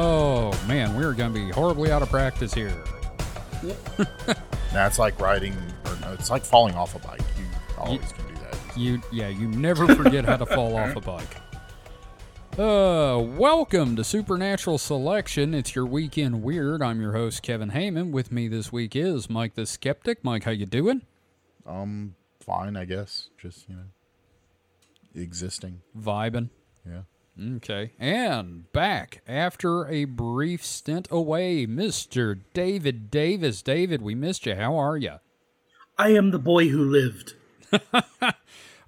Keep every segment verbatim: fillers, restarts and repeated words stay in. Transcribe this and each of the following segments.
Oh, man, we're going to be horribly out of practice here. That's like riding, or no, it's like falling off a bike. You always you, can do that. You, yeah, you never forget how to fall off a bike. Uh, welcome to Supernatural Selection. It's your Week in Weird. I'm your host, Kevin Heyman. With me this week is Mike the Skeptic. Mike, how you doing? Um, fine, I guess. Just, you know, existing. Vibing. Yeah. Okay, and back after a brief stint away, Mister David Davis. David, we missed you. How are you? I am the boy who lived.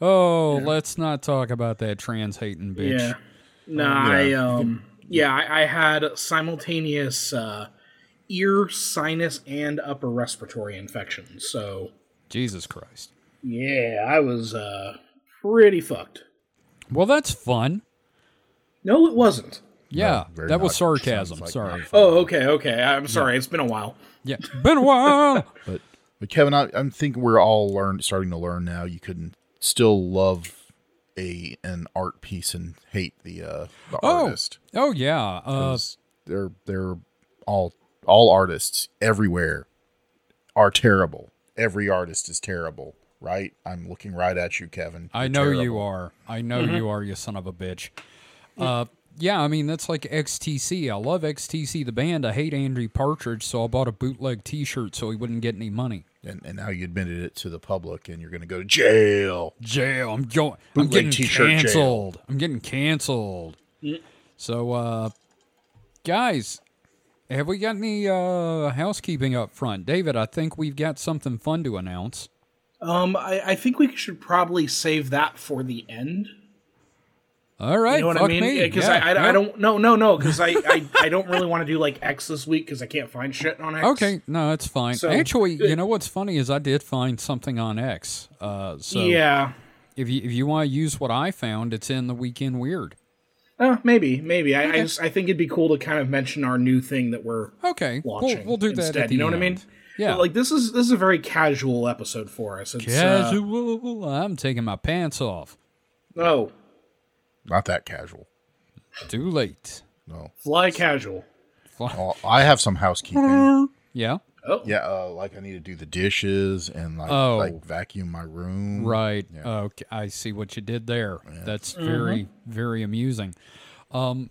oh, yeah. Let's not talk about that trans-hating bitch. Yeah, no, um, yeah. I um, yeah, I, I had simultaneous uh, ear, sinus, and upper respiratory infections. So Jesus Christ. Yeah, I was uh, pretty fucked. Well, that's fun. No, it wasn't. Yeah, no, that was sarcasm. Like sorry. Oh, okay, okay. I'm sorry. Yeah. It's been a while. Yeah, been a while. but, but Kevin, I, I think we're all learn, starting to learn now. You can still love a an art piece and hate the uh, the oh. artist. Oh, yeah. Uh, they're they're all all artists everywhere are terrible. Every artist is terrible, right? I'm looking right at you, Kevin. You're I know terrible. You are. I know mm-hmm. you are. You son of a bitch. Uh, yeah, I mean, that's like X T C. I love X T C, the band. I hate Andrew Partridge, so I bought a bootleg T-shirt so he wouldn't get any money. And, and now you admitted it to the public, and you're going to go to jail. Jail. I'm going. I'm getting canceled. Jail. I'm getting canceled. So, uh, guys, have we got any uh, housekeeping up front? David, I think we've got something fun to announce. Um, I, I think we should probably save that for the end. All right, you know what fuck I mean? me. Because yeah, I, I, yeah. I don't, no, no, no, because I, I, I don't really want to do like X this week because I can't find shit on X. Okay, no, that's fine. So, Actually, it, you know what's funny is I did find something on X. Uh, so yeah. If you if you want to use what I found, it's in the Week in Weird. Oh, uh, maybe, maybe. Okay. I I, just, I think it'd be cool to kind of mention our new thing that we're okay. Watching we'll, we'll do instead, that. At the you know end. What I mean? Yeah. But like this is this is a very casual episode for us. It's, casual. Uh, I'm taking my pants off. Oh. Not that casual. Too late. No. Fly casual. Fly. Oh, I have some housekeeping. Yeah. Oh. Yeah. Uh, like I need to do the dishes and like, oh. like vacuum my room. Right. Yeah. Okay. I see what you did there. Yeah. That's very, mm-hmm. very amusing. Um,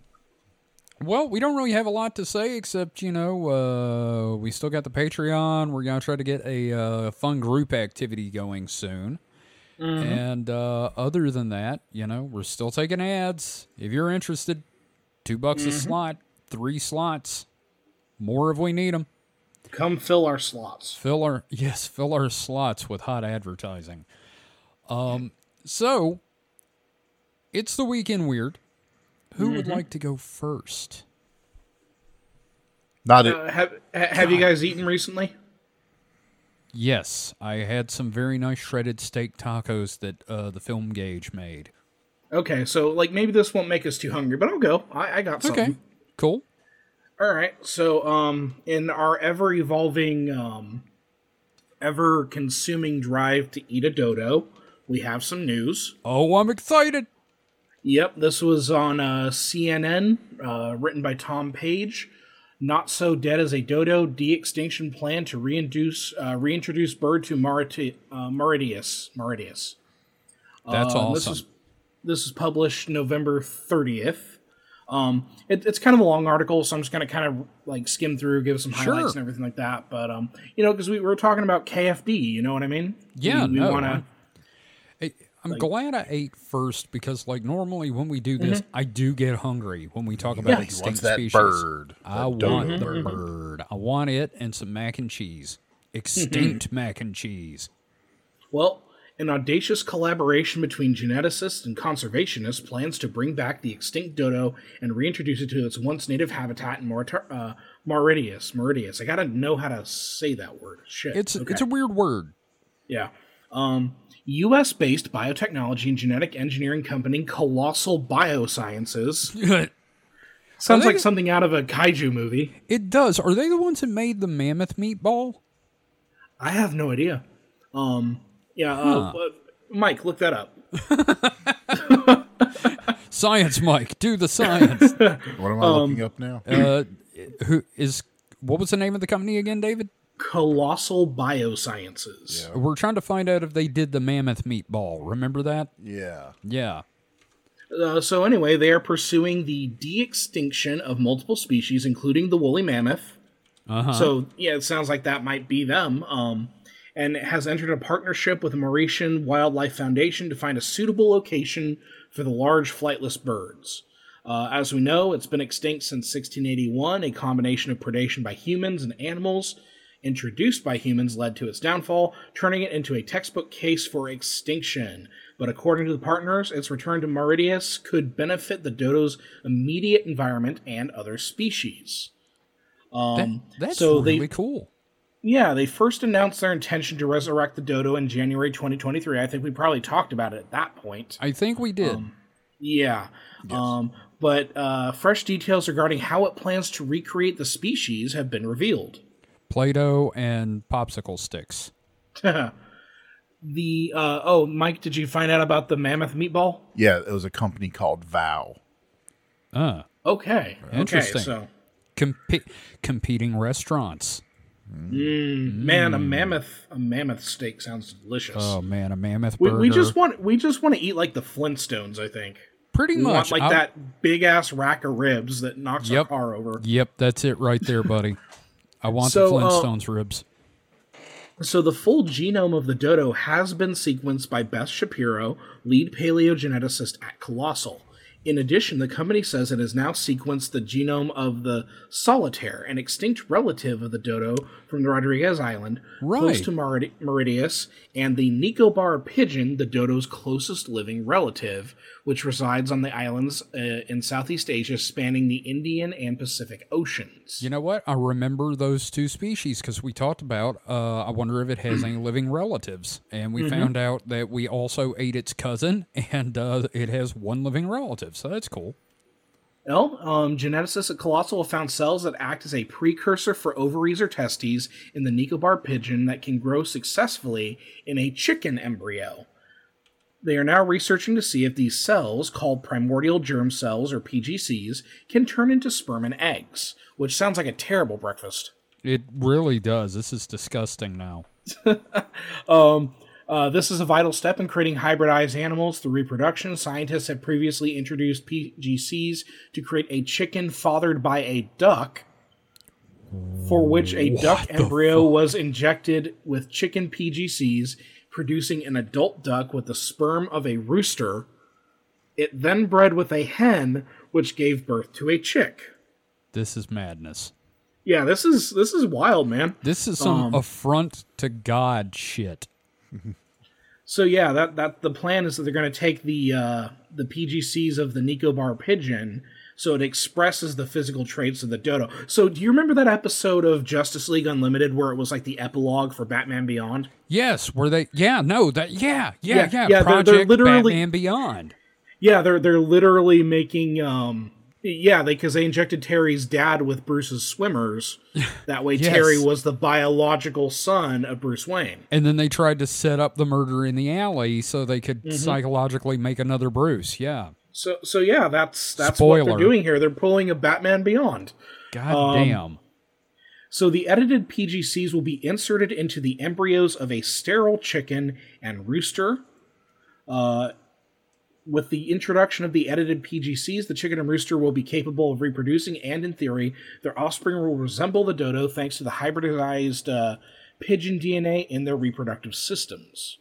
well, we don't really have a lot to say except, you know, uh, we still got the Patreon. We're going to try to get a uh, fun group activity going soon. Mm-hmm. And uh, other than that, you know, we're still taking ads. If you're interested, two bucks mm-hmm. a slot, three slots, more if we need them. Come fill our slots. Fill our yes, fill our slots with hot advertising. Um, so it's the Week in Weird. Who mm-hmm. would like to go first? Not uh, it. Have Have God. you guys eaten recently? Yes, I had some very nice shredded steak tacos that uh, the Film Gauge made. Okay, so like maybe this won't make us too hungry, but I'll go. I, I got something. Okay, cool. All right, so um, in our ever-evolving, um, ever-consuming drive to eat a dodo, we have some news. Oh, I'm excited! Yep, this was on uh, C N N, uh, written by Tom Page. Not so dead as a dodo, de-extinction plan to reintroduce uh, reintroduce bird to Mauriti- uh, Mauritius. Mauritius. That's uh, awesome. This is, this is published November thirtieth. Um, it, it's kind of a long article, so I'm just going to kind of like skim through, give some highlights sure. and everything like that. But, um, you know, because we were talking about K F D, you know what I mean? Yeah, we, we no. Wanna, I, I'm like, glad I ate first because, like, normally when we do this, mm-hmm. I do get hungry when we talk about yeah. extinct that species. Bird, that I want the bird. bird. I want it and some mac and cheese. Extinct mm-hmm. mac and cheese. Well, an audacious collaboration between geneticists and conservationists plans to bring back the extinct dodo and reintroduce it to its once native habitat in Mauritius. Uh, Mauritius. Mauritius. I gotta know how to say that word. Shit. It's, okay. it's a weird word. Yeah. Um... U S-based biotechnology and genetic engineering company Colossal Biosciences. Sounds like the, something out of a kaiju movie. It does. Are they the ones that made the mammoth meatball? I have no idea. Um, yeah, huh. uh, Mike, look that up. Science, Mike. Do the science. What am I um, looking up now? Uh, who is? What was the name of the company again, David? Colossal Biosciences. Yeah. We're trying to find out if they did the mammoth meatball. Remember that? Yeah. Yeah. Uh, so anyway, they are pursuing the de-extinction of multiple species, including the woolly mammoth. Uh-huh. So, yeah, it sounds like that might be them. Um, and it has entered a partnership with the Mauritian Wildlife Foundation to find a suitable location for the large flightless birds. Uh, as we know, it's been extinct since sixteen eighty-one. A combination of predation by humans and animals introduced by humans led to its downfall, turning it into a textbook case for extinction. But according to the partners, its return to Mauritius could benefit the dodo's immediate environment and other species. Um, that, that's so really they, cool. Yeah, they first announced their intention to resurrect the dodo in January twenty twenty-three. I think we probably talked about it at that point. I think we did. Um, yeah. Yes. Um, but uh, fresh details regarding how it plans to recreate the species have been revealed. Play-Doh and popsicle sticks. the uh, Oh, Mike, did you find out about the mammoth meatball? Yeah, it was a company called Vow. Ah. Okay. Interesting. Okay, so... Compe- competing restaurants. Mm, man, mm. a mammoth, a mammoth steak sounds delicious. Oh man, a mammoth burger. We, we just want, we just want to eat like the Flintstones. I think pretty we much want, like I'll... that big ass rack of ribs that knocks yep. our car over. Yep, that's it right there, buddy. I want so, the Flintstones uh, ribs. So the full genome of the dodo has been sequenced by Beth Shapiro, lead paleogeneticist at Colossal. In addition, the company says it has now sequenced the genome of the solitaire, an extinct relative of the dodo from the Rodriguez Island, right. close to Mauriti- Mauritius, and the Nicobar pigeon, the dodo's closest living relative, which resides on the islands uh, in Southeast Asia, spanning the Indian and Pacific Oceans. You know what? I remember those two species because we talked about, uh, I wonder if it has any living relatives. And we mm-hmm. found out that we also ate its cousin, and uh, it has one living relative. So that's cool. Well, um, geneticists at Colossal have found cells that act as a precursor for ovaries or testes in the Nicobar pigeon that can grow successfully in a chicken embryo. They are now researching to see if these cells, called primordial germ cells or P G Cs, can turn into sperm and eggs, which sounds like a terrible breakfast. It really does. This is disgusting now. um... Uh, this is a vital step in creating hybridized animals through reproduction. Scientists have previously introduced P G Cs to create a chicken fathered by a duck, for which a what duck embryo fuck? was injected with chicken P G Cs, producing an adult duck with the sperm of a rooster. It then bred with a hen, which gave birth to a chick. This is madness. Yeah, this is this is wild, man. This is some um, affront to God shit. So yeah, that, that the plan is that they're going to take the uh, the P G Cs of the Nicobar pigeon, so it expresses the physical traits of the dodo. So do you remember that episode of Justice League Unlimited where it was like the epilogue for Batman Beyond? Yes, were they? Yeah, no, that yeah, yeah, yeah. yeah. yeah Project they're, they're literally, Batman Beyond. Yeah, they're they're literally making um yeah, they because they injected Terry's dad with Bruce's swimmers. That way yes. Terry was the biological son of Bruce Wayne. And then they tried to set up the murder in the alley so they could mm-hmm. psychologically make another Bruce, yeah. So so yeah, that's that's Spoiler. what they're doing here. They're pulling a Batman Beyond. God um, damn. So the edited P G Cs will be inserted into the embryos of a sterile chicken and rooster. Uh With the introduction of the edited P G Cs, the chicken and rooster will be capable of reproducing, and in theory, their offspring will resemble the dodo thanks to the hybridized uh, pigeon D N A in their reproductive systems.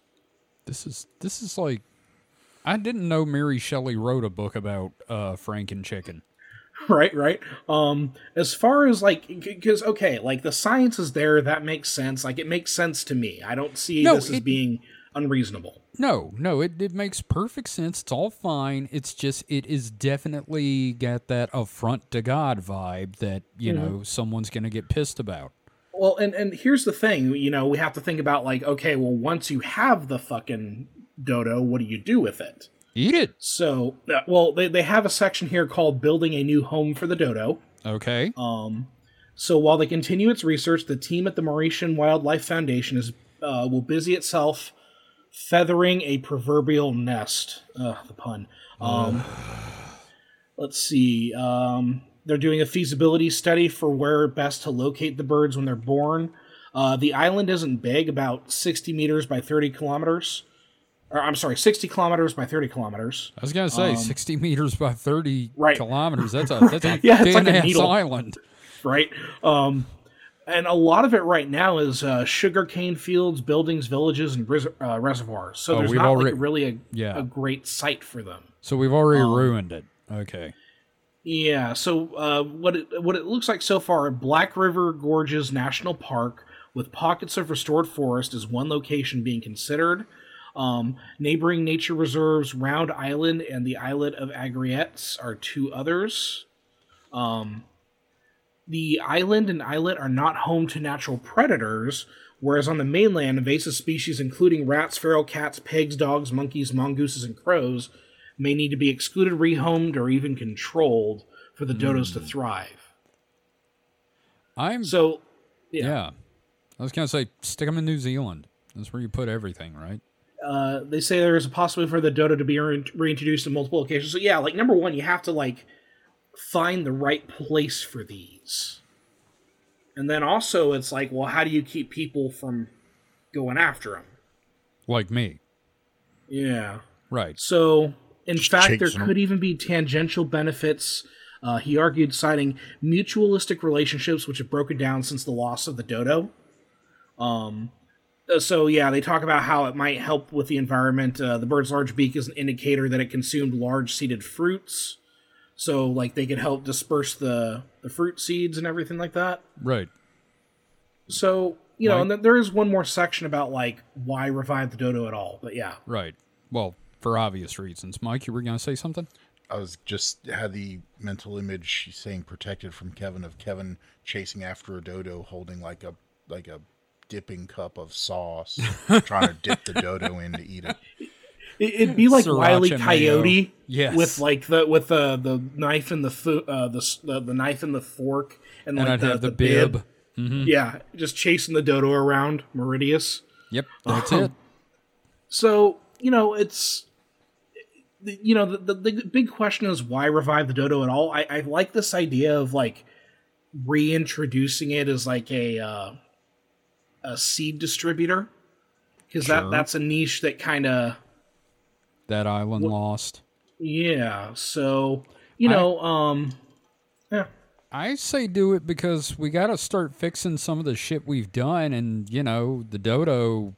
This is this is like... I didn't know Mary Shelley wrote a book about uh, Franken chicken. Right, right. Um, as far as like, because, okay, like the science is there, that makes sense. Like it makes sense to me. I don't see no, this it, as being... unreasonable. No, no, it, it makes perfect sense. It's all fine. It's just, it is definitely got that affront to God vibe that, you mm-hmm. know, someone's going to get pissed about. Well, and, and here's the thing, you know, we have to think about like, okay, well, once you have the fucking dodo, what do you do with it? Eat it. So, well, they, they have a section here called Building a New Home for the Dodo. Okay. Um. So while they continue its research, the team at the Mauritian Wildlife Foundation is uh, will busy itself feathering a proverbial nest. Ugh, the pun. Um, let's see, um, they're doing a feasibility study for where best to locate the birds when they're born. Uh, the island isn't big, about sixty meters by thirty kilometers. Or, I'm sorry, sixty kilometers by thirty kilometers. I was going to say, um, sixty meters by thirty right. kilometers. That's a, that's a yeah, it's like a needle island. Right. Um, and a lot of it right now is uh, sugarcane fields, buildings, villages, and res- uh, reservoirs. So oh, there's not already, like, really a, yeah. a great site for them. So we've already um, ruined it. Okay. Yeah. So uh, what, it, what it looks like so far, Black River Gorges National Park with pockets of restored forest is one location being considered. Um, neighboring nature reserves Round Island and the Islet of Agriettes are two others. Um, the island and islet are not home to natural predators, whereas on the mainland, invasive species including rats, feral cats, pigs, dogs, monkeys, mongooses, and crows may need to be excluded, rehomed, or even controlled for the mm. dodos to thrive. I'm so yeah. yeah. I was gonna say, stick them in New Zealand. That's where you put everything, right? Uh, they say there is a possibility for the dodo to be re- reintroduced in multiple locations. So yeah, like, number one, you have to, like, find the right place for these. And then also it's like, well, how do you keep people from going after them? Like me. Yeah. Right. So, in Just fact, there could them. even be tangential benefits, uh, he argued, citing mutualistic relationships which have broken down since the loss of the dodo. Um... So, yeah, they talk about how it might help with the environment. Uh, the bird's large beak is an indicator that it consumed large seeded fruits. So, like, they could help disperse the, the fruit seeds and everything like that. Right. So, you know, like, and th- there is one more section about, like, why revive the dodo at all. But, yeah. Right. Well, for obvious reasons. Mike, you were going to say something? I was just had the mental image saying protected from Kevin of Kevin chasing after a dodo holding, like, a like a... dipping cup of sauce, trying to dip the dodo in to eat it. It'd be like Sriracha Wile E. Coyote, yes. with like the with the, the knife and the, fo- uh, the the the knife and the fork, and, and like I'd the, have the, the bib. bib. Mm-hmm. Yeah, just chasing the dodo around Mauritius. Yep, that's um, it. So you know, it's you know the, the the big question is why revive the dodo at all? I, I like this idea of like reintroducing it as like a. Uh, a seed distributor, because sure. that, that's a niche that kind of... That island w- lost. Yeah, so, you know, I, um, yeah. I say do it because we got to start fixing some of the shit we've done, and, you know, the dodo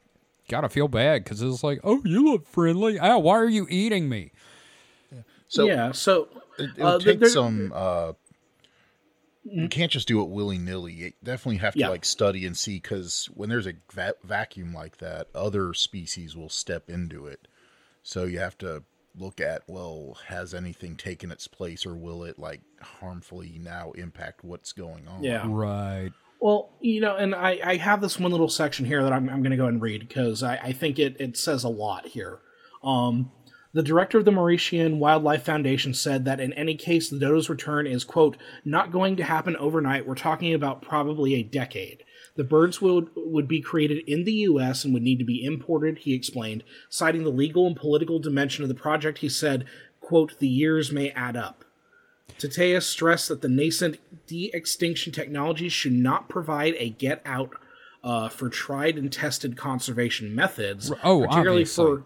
got to feel bad, because it's like, oh, you look friendly. Oh, why are you eating me? Yeah, so... Yeah, so it, it'll uh, take there, some... Uh, You can't just do it willy-nilly. You definitely have to yeah. like study and see, because when there's a va- vacuum like that, other species will step into it. So you have to look at, well, has anything taken its place, or will it like harmfully now impact what's going on? Yeah, right. Well, you know, and I, I have this one little section here that I'm, I'm going to go and read, because I, I think it, it says a lot here. Um, The director of the Mauritian Wildlife Foundation said that in any case, the dodo's return is, quote, not going to happen overnight. We're talking about probably a decade. The birds would, would be created in the U S and would need to be imported, he explained. Citing the legal and political dimension of the project, he said, quote, the years may add up. Tateas stressed that the nascent de-extinction technologies should not provide a get-out uh, for tried and tested conservation methods, oh, particularly obviously. for...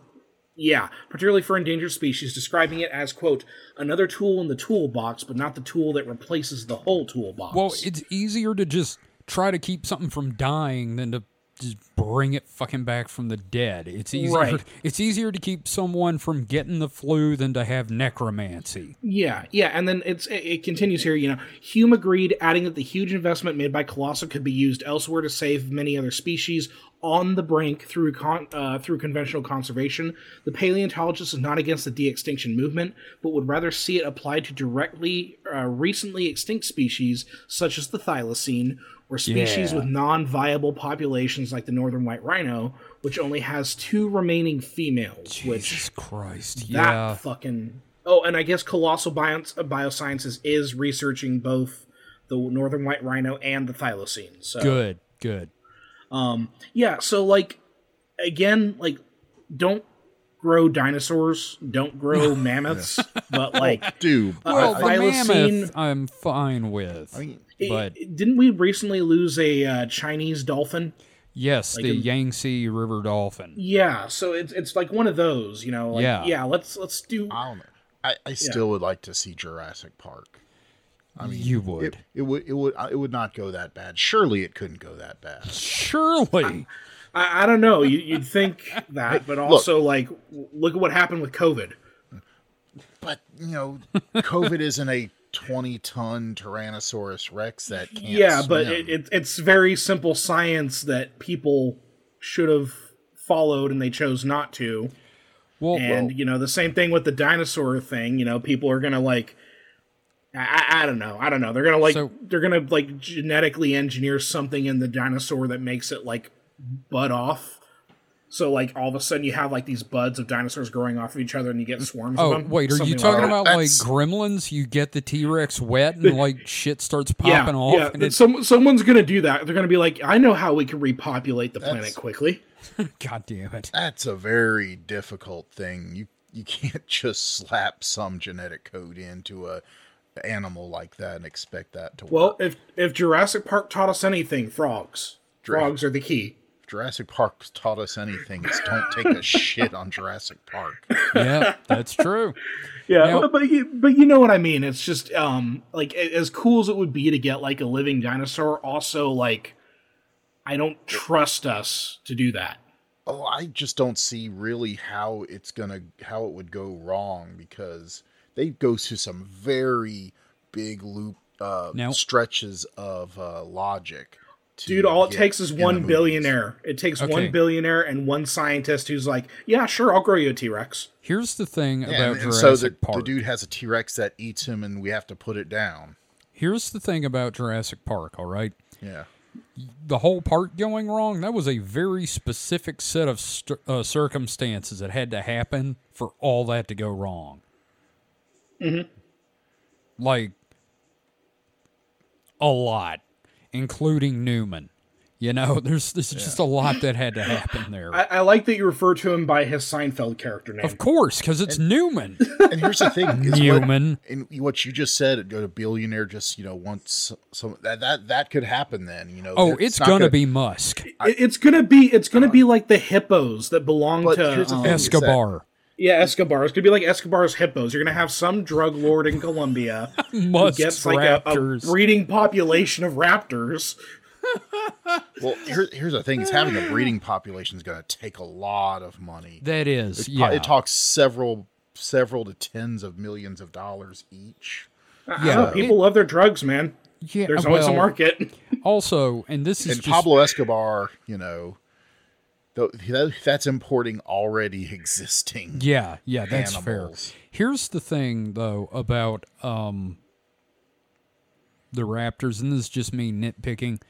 Yeah, particularly for endangered species, describing it as, quote, another tool in the toolbox, but not the tool that replaces the whole toolbox. Well, it's easier to just try to keep something from dying than to just bring it fucking back from the dead. It's easier, right. It's easier to keep someone from getting the flu than to have necromancy. Yeah, yeah, and then it's it, it continues here, you know. Hume agreed, adding that the huge investment made by Colossal could be used elsewhere to save many other species, on the brink through con- uh, through conventional conservation. The paleontologist is not against the de-extinction movement, but would rather see it applied to directly uh, recently extinct species, such as the thylacine, or species yeah. with non-viable populations like the northern white rhino, which only has two remaining females. Jesus which, Christ, that yeah. fucking... Oh, and I guess Colossal Bios- Biosciences is researching both the northern white rhino and the thylacine. So. Good, good. Um, yeah, so, like, again, like, don't grow dinosaurs, don't grow mammoths, but like do well, uh, the mammoth I'm fine with. I mean, but it, didn't we recently lose a uh, Chinese dolphin? Yes, like the a, Yangtze River dolphin. Yeah, so it's it's like one of those, you know. Like, yeah, yeah. Let's let's do. I don't know. I, I still yeah. would like to see Jurassic Park. I mean, you would. It, it would. It would. It would not go that bad. Surely it couldn't go that bad. Surely. I, I don't know. You, you'd think that, but also look, like, look at what happened with COVID. But you know, COVID isn't a twenty-ton Tyrannosaurus Rex that can't. Yeah, swim. But it, it, it's very simple science that people should have followed, and they chose not to. Well, and well, you know, the same thing with the dinosaur thing. You know, people are gonna like. I, I don't know. I don't know. They're gonna like so, they're gonna like genetically engineer something in the dinosaur that makes it like bud off. So like all of a sudden you have like these buds of dinosaurs growing off of each other and you get swarms oh, of them. Oh wait, are you talking like about That's... like Gremlins? You get the T-Rex wet and like shit starts popping yeah, off. Yeah, and it... Some, someone's gonna do that. They're gonna be like, I know how we can repopulate the That's... planet quickly. God damn it. That's a very difficult thing. You you can't just slap some genetic code into a animal like that and expect that to well, work. Well, if if Jurassic Park taught us anything, frogs. Jurassic, frogs are the key. If Jurassic Park taught us anything, it's don't take a shit on Jurassic Park. Yeah, that's true. Yeah, now, but, but, you, but you know what I mean. It's just, um, like, as cool as it would be to get, like, a living dinosaur, also, like, I don't trust us to do that. Oh, I just don't see really how it's gonna, how it would go wrong, because... They go through some very big loop uh, now, stretches of uh, logic. To dude, all it takes is one billionaire. It takes okay. one billionaire and one scientist who's like, yeah, sure, I'll grow you a T-Rex. Here's the thing yeah, about and, Jurassic and so the, Park. The dude has a T-Rex that eats him and we have to put it down. Here's the thing about Jurassic Park, all right? Yeah. The whole park going wrong, that was a very specific set of st- uh, circumstances that had to happen for all that to go wrong. Mm-hmm. Like a lot, including Newman. You know, there's there's yeah. just a lot that had to happen there. I, I like that you refer to him by his Seinfeld character name, of course, because it's and, Newman. And here's the thing, Newman. What, and what you just said, go to billionaire. Just you know, once some that, that that could happen. Then you know, oh, it's, it's gonna, gonna be Musk. I, it's gonna be it's gonna uh, be like the hippos that belong to um, Escobar. Yeah, Escobar. It's going to be like Escobar's hippos. You're going to have some drug lord in Colombia who gets like a, a breeding population of raptors. Well, here, here's the thing. It's having a breeding population is going to take a lot of money. That is, it, yeah. It talks several several to tens of millions of dollars each. Yeah, uh, people it, love their drugs, man. Yeah, There's always well, a market. Also, and this is and just... Pablo Escobar, you know... That's importing already existing. Yeah, yeah, that's animals. Fair. Here's the thing, though, about um, the raptors, and this is just me nitpicking.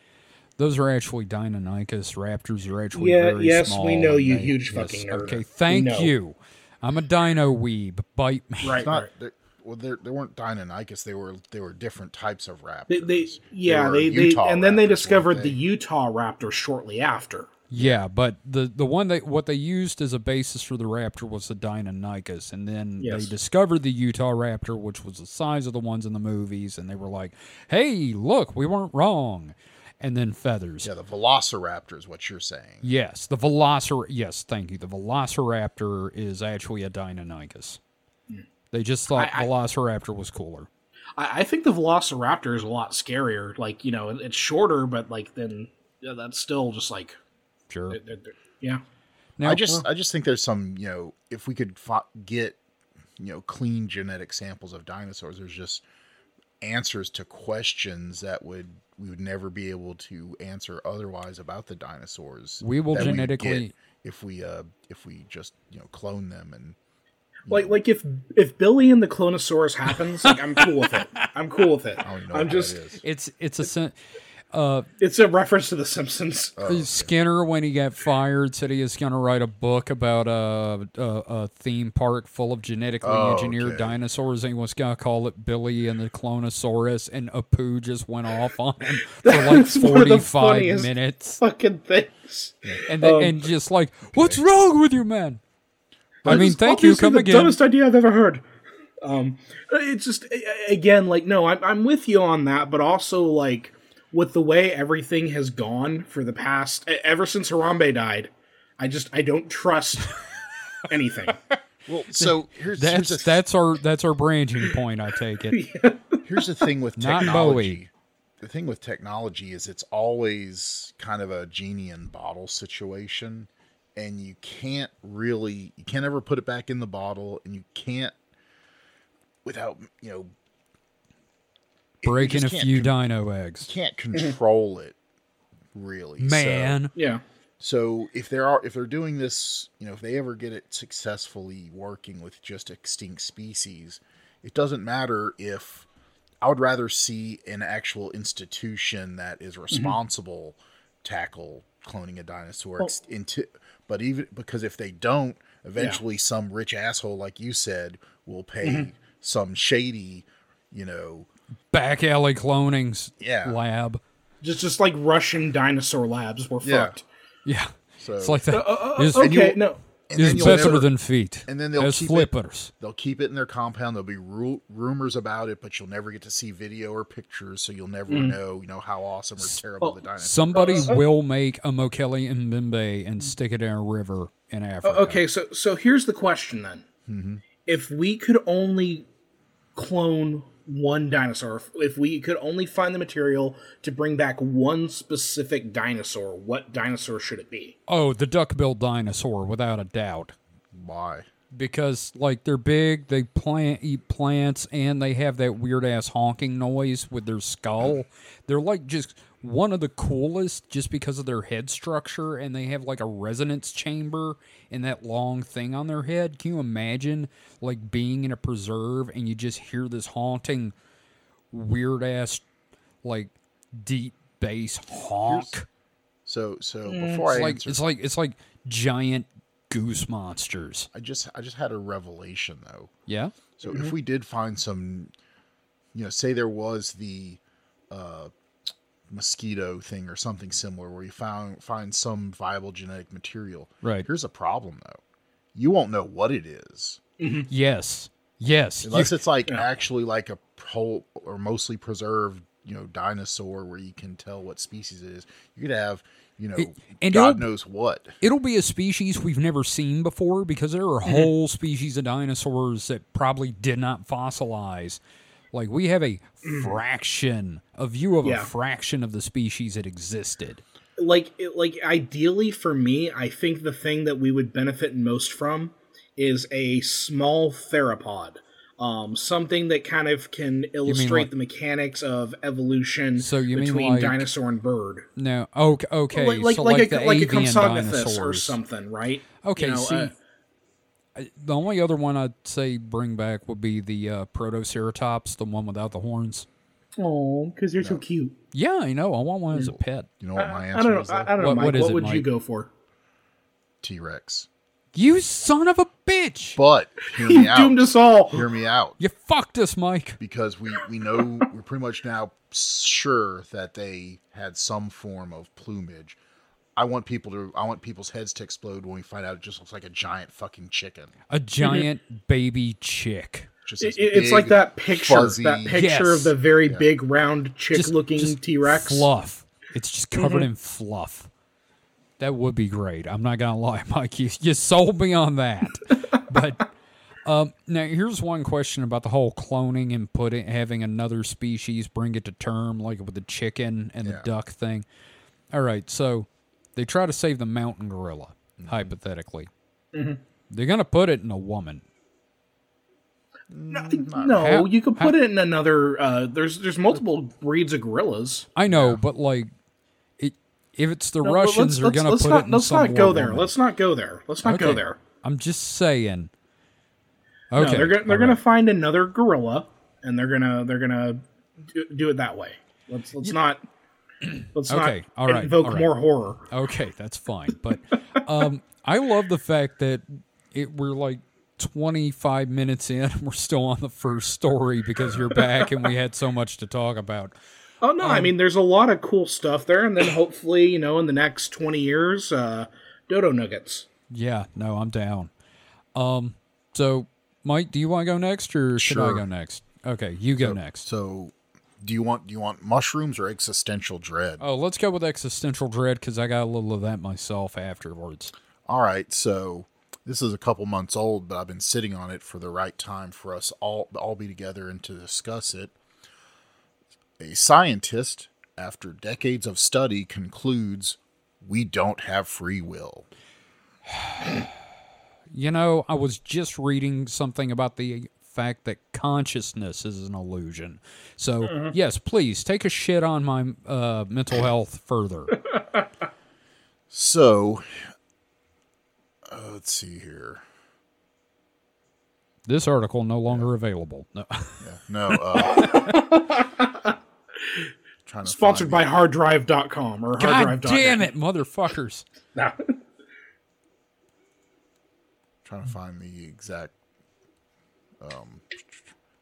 Those are actually Deinonychus. Raptors are actually yeah, very yes, small. Yes, we know you, they, huge yes, fucking nerd. Okay, thank no. you. I'm a dino weeb. Bite me. Right, not, right. Well, they weren't Deinonychus. They were they were different types of raptors. They, they, yeah, they, they, they and then they discovered the Utah raptor shortly after. Yeah, but the, the one that what they used as a basis for the raptor was the Deinonychus, and then yes. they discovered the Utah raptor, which was the size of the ones in the movies, and they were like, "Hey, look, we weren't wrong." And then feathers. Yeah, the velociraptor is what you're saying. Yes, the velocir. Yes, thank you. The velociraptor is actually a Deinonychus. Mm. They just thought I, I, velociraptor was cooler. I, I think the velociraptor is a lot scarier. Like you know, it's shorter, but like then yeah, that's still just like. Sure. They're, they're, they're, yeah. Now, I just, well, I just think there's some, you know, if we could fo- get, you know, clean genetic samples of dinosaurs, there's just answers to questions that would we would never be able to answer otherwise about the dinosaurs. We will genetically, if we, uh, if we just, you know, clone them and. Like, like if if Billy and the Clonosaurus happens, like I'm cool with it. I'm cool with it. I don't even know I'm what just. That is. It's it's a. Sen- Uh, it's a reference to The Simpsons. Oh, Skinner, okay. when he got fired, said he was going to write a book about a, a, a theme park full of genetically oh, engineered okay. dinosaurs, and he was going to call it Billy and the Clonosaurus, and Apu just went off on him for like forty-five minutes. Fucking things. And, they, um, and just like, what's wrong with you, man? I mean, thank you. Come again. The dumbest idea I've ever heard. Um, it's just, again, like, no, I'm, I'm with you on that, but also, like, with the way everything has gone for the past, ever since Harambe died, I just, I don't trust anything. Well, so here's that's here's that's our that's our branching point. I take it. Yeah. Here's the thing with technology. Not Bowie. The thing with technology is it's always kind of a genie in bottle situation, and you can't really you can't ever put it back in the bottle, and you can't without you know breaking a few con- dino eggs. You can't control it really, man. So, yeah. So if there are, if they're doing this, you know, if they ever get it successfully working with just extinct species, it doesn't matter if I would rather see an actual institution that is responsible mm-hmm. tackle cloning a dinosaur well, into, but even because if they don't, eventually yeah. some rich asshole, like you said, will pay mm-hmm. some shady, you know, back alley cloning yeah. lab. Just, just like Russian dinosaur labs were yeah. fucked. Yeah, so, it's like that. Uh, uh, it's, okay, no. It's better never, than feet. And then they'll keep flippers. It, they'll keep it in their compound. There'll be ru- rumors about it, but you'll never get to see video or pictures, so you'll never mm. know, you know, how awesome or terrible oh, the dinosaurs. Somebody uh, will make a Mokele and Mbembe and stick it in a river in Africa. Uh, okay, so so here's the question then: mm-hmm. if we could only clone one dinosaur, if we could only find the material to bring back one specific dinosaur, what dinosaur should it be? Oh, the duck-billed dinosaur, without a doubt. Why? Because, like, they're big, they plant, eat plants, and they have that weird-ass honking noise with their skull. They're, like, just one of the coolest just because of their head structure, and they have, like, a resonance chamber and that long thing on their head. Can you imagine, like, being in a preserve and you just hear this haunting, weird-ass, like, deep bass honk? So, so before it's I like, answer... It's like, it's like giant... goose monsters. I just I just had a revelation though. Yeah. So mm-hmm. if we did find some, you know, say there was the uh, mosquito thing or something similar where you found find some viable genetic material. Right. Here's a problem though. You won't know what it is. Mm-hmm. Yes. Yes. Unless you, it's like yeah. actually like a whole or mostly preserved, you know, dinosaur where you can tell what species it is. You could have You know, it, and God knows what. It'll be a species we've never seen before because there are whole species of dinosaurs that probably did not fossilize. Like, we have a fraction, a view of yeah. a fraction of the species that existed. Like, like ideally for me, I think the thing that we would benefit most from is a small theropod. Um, something that kind of can illustrate like, the mechanics of evolution so you between like, dinosaur and bird. No, okay, okay. Like, like, so like, like a, like a Compsognathus or something, right? Okay, you know, see, uh, the only other one I'd say bring back would be the uh, Protoceratops, the one without the horns. Oh, because they're no. so cute. Yeah, I know. I want one as a pet. You know what my answer I, I don't know, is? I, I don't know, what, Mike, what, what it, would Mike? you go for? T-Rex. You son of a bitch! But, hear me out. You doomed us all. Hear me out. You fucked us, Mike. Because we, we know, we're pretty much now sure that they had some form of plumage. I want people to, I want people's heads to explode when we find out it just looks like a giant fucking chicken. A giant mm-hmm. baby chick. Just it, big, it's like that picture, fuzzy, that picture yes. of the very yeah. big, round, chick-looking T-Rex. Fluff. It's just covered mm-hmm. in fluff. That would be great. I'm not gonna lie, Mike. You, you sold me on that. But um, now here's one question about the whole cloning and putting having another species bring it to term, like with the chicken and yeah. the duck thing. All right, so they try to save the mountain gorilla, mm-hmm. hypothetically. Mm-hmm. They're gonna put it in a woman. No, no how, you could put how, it in another. Uh, there's there's multiple breeds of gorillas. I know, yeah. but like. If it's the no, Russians, they're going to put not, it in let's some Let's not go there. Woman. Let's not go there. Let's not okay. go there. I'm just saying. Okay, no, they're go- they're going right. to find another gorilla, and they're going to they're going to do, do it that way. Let's let's yeah. not let's okay. not right. invoke right. more horror. Okay, that's fine. But um, I love the fact that it we're like twenty-five minutes in, and we're still on the first story because you're back, and we had so much to talk about. Oh, no, um, I mean, there's a lot of cool stuff there, and then hopefully, you know, in the next twenty years, uh, Dodo Nuggets. Yeah, no, I'm down. Um, so, Mike, do you want to go next, or should sure. I go next? Okay, you go so, next. So, do you want do you want mushrooms or existential dread? Oh, let's go with existential dread, because I got a little of that myself afterwards. All right, so this is a couple months old, but I've been sitting on it for the right time for us all all be together and to discuss it. A scientist, after decades of study, concludes we don't have free will. You know, I was just reading something about the fact that consciousness is an illusion. So, uh-huh. yes, please take a shit on my uh, mental health further. So, uh, let's see here. This article no longer yeah. available. No. Yeah. No. Uh, trying to Sponsored by hard drive dot com or hard drive dot net. God damn it, motherfuckers. No. Trying to find the exact. Um,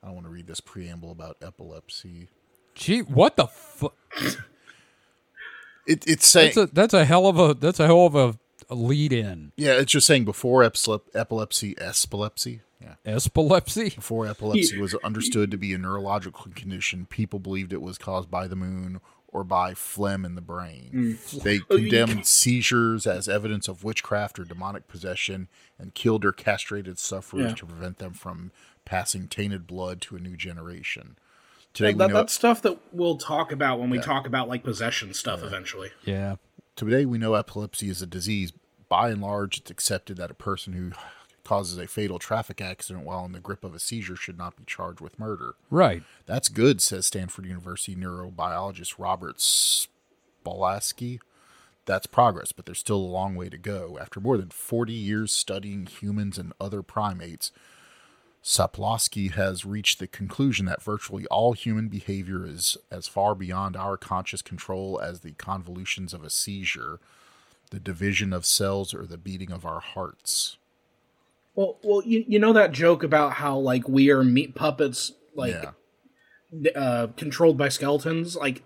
I don't want to read this preamble about epilepsy. Gee, what the fuck? it it's saying that's a, that's a hell of a that's a hell of a, a lead in. Yeah, it's just saying before epilepsy, epilepsy, yeah, epilepsy. Before epilepsy was understood to be a neurological condition, people believed it was caused by the moon or by phlegm in the brain. Mm. They condemned seizures as evidence of witchcraft or demonic possession and killed or castrated sufferers yeah. to prevent them from passing tainted blood to a new generation. Today, yeah, that, we know that's stuff that we'll talk about when yeah. we talk about like possession stuff yeah. eventually. Yeah. Today we know epilepsy is a disease. By and large, it's accepted that a person who causes a fatal traffic accident while in the grip of a seizure should not be charged with murder. Right. That's good, says Stanford University neurobiologist Robert Spalansky. That's progress, but there's still a long way to go. After more than forty years studying humans and other primates, Sapolsky has reached the conclusion that virtually all human behavior is as far beyond our conscious control as the convolutions of a seizure, the division of cells, or the beating of our hearts. Well, well, you you know that joke about how like we are meat puppets, like yeah. uh, controlled by skeletons, like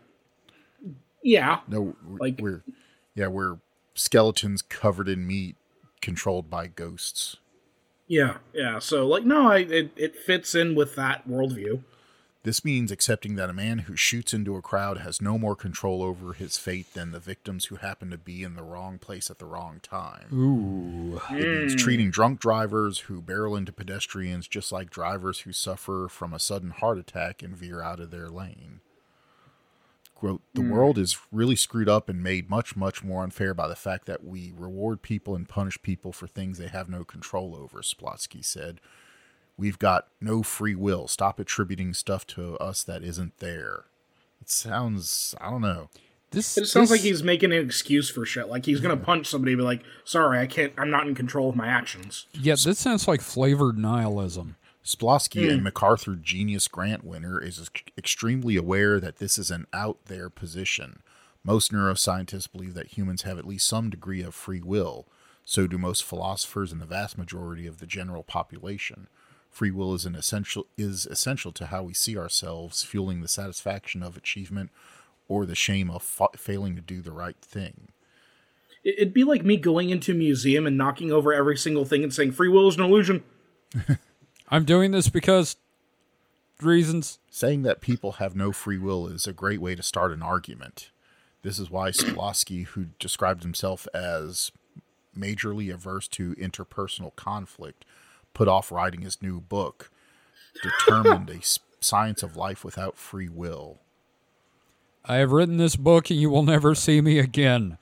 yeah, no, we're, like we're yeah we're skeletons covered in meat, controlled by ghosts. Yeah, yeah. So like no, I it, it fits in with that worldview. This means accepting that a man who shoots into a crowd has no more control over his fate than the victims who happen to be in the wrong place at the wrong time. Ooh. It mm. means treating drunk drivers who barrel into pedestrians just like drivers who suffer from a sudden heart attack and veer out of their lane. Quote, the mm. world is really screwed up and made much, much more unfair by the fact that we reward people and punish people for things they have no control over, Splotsky said. We've got no free will. Stop attributing stuff to us that isn't there. It sounds, I don't know. This It sounds this, like he's making an excuse for shit. Like he's yeah. going to punch somebody and be like, sorry, I can't, I'm not in control of my actions. Yeah, this sounds like flavored nihilism. Splotsky, mm. a MacArthur Genius Grant winner, is extremely aware that this is an out there position. Most neuroscientists believe that humans have at least some degree of free will. So do most philosophers and the vast majority of the general population. Free will is an essential is essential to how we see ourselves, fueling the satisfaction of achievement or the shame of fa- failing to do the right thing. It'd be like me going into a museum and knocking over every single thing and saying, free will is an illusion. I'm doing this because reasons. Saying that people have no free will is a great way to start an argument. This is why Splotsky, who described himself as majorly averse to interpersonal conflict, put off writing his new book, Determined, A Science of Life Without Free Will. I have written this book and you will never see me again.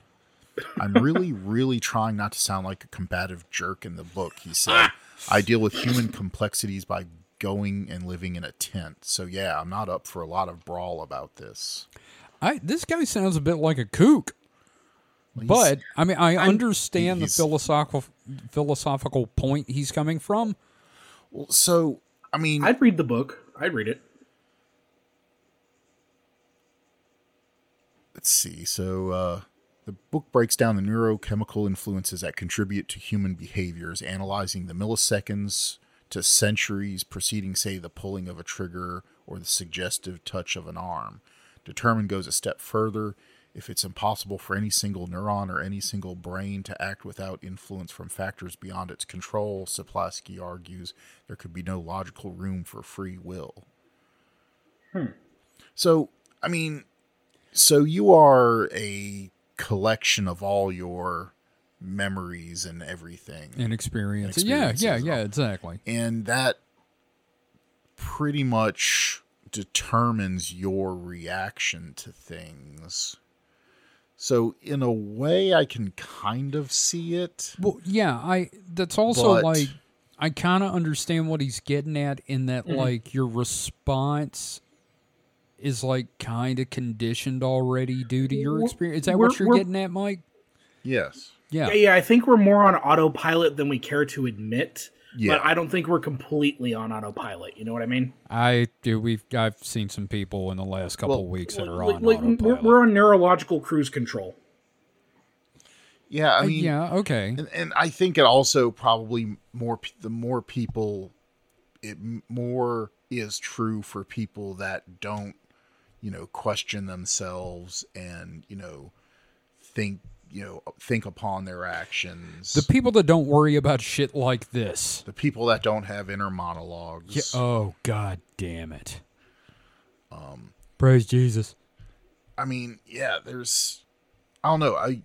I'm really, really trying not to sound like a combative jerk in the book, he said. I deal with human complexities by going and living in a tent. So yeah, I'm not up for a lot of brawl about this. I This guy sounds a bit like a kook. He's, but, I mean, I understand the philosophical philosophical point he's coming from. Well, so, I mean... I'd read the book. I'd read it. Let's see. So, uh, the book breaks down the neurochemical influences that contribute to human behaviors, analyzing the milliseconds to centuries preceding, say, the pulling of a trigger or the suggestive touch of an arm. Determined goes a step further. If it's impossible for any single neuron or any single brain to act without influence from factors beyond its control, Sapolsky argues, there could be no logical room for free will. Hmm. So, I mean, so you are a collection of all your memories and everything. And experience. And yeah, yeah, yeah, exactly. And that pretty much determines your reaction to things. So in a way I can kind of see it. Well, yeah, I that's also but, like I kind of understand what he's getting at in that mm-hmm. like your response is like kind of conditioned already due to your experience. Is that we're, what you're getting at, Mike? Yes. Yeah. yeah. Yeah, I think we're more on autopilot than we care to admit. Yeah. But I don't think we're completely on autopilot. You know what I mean? I do. We've I've seen some people in the last couple well, of weeks that are like, on like autopilot. We're on neurological cruise control. Yeah, I mean, uh, yeah, okay. And, and I think it also probably more the more people, it more is true for people that don't, you know, question themselves and you know, think. you know, think upon their actions. The people that don't worry about shit like this. The people that don't have inner monologues. Yeah. Oh, God damn it. Um, Praise Jesus. I mean, yeah, there's, I don't know. I,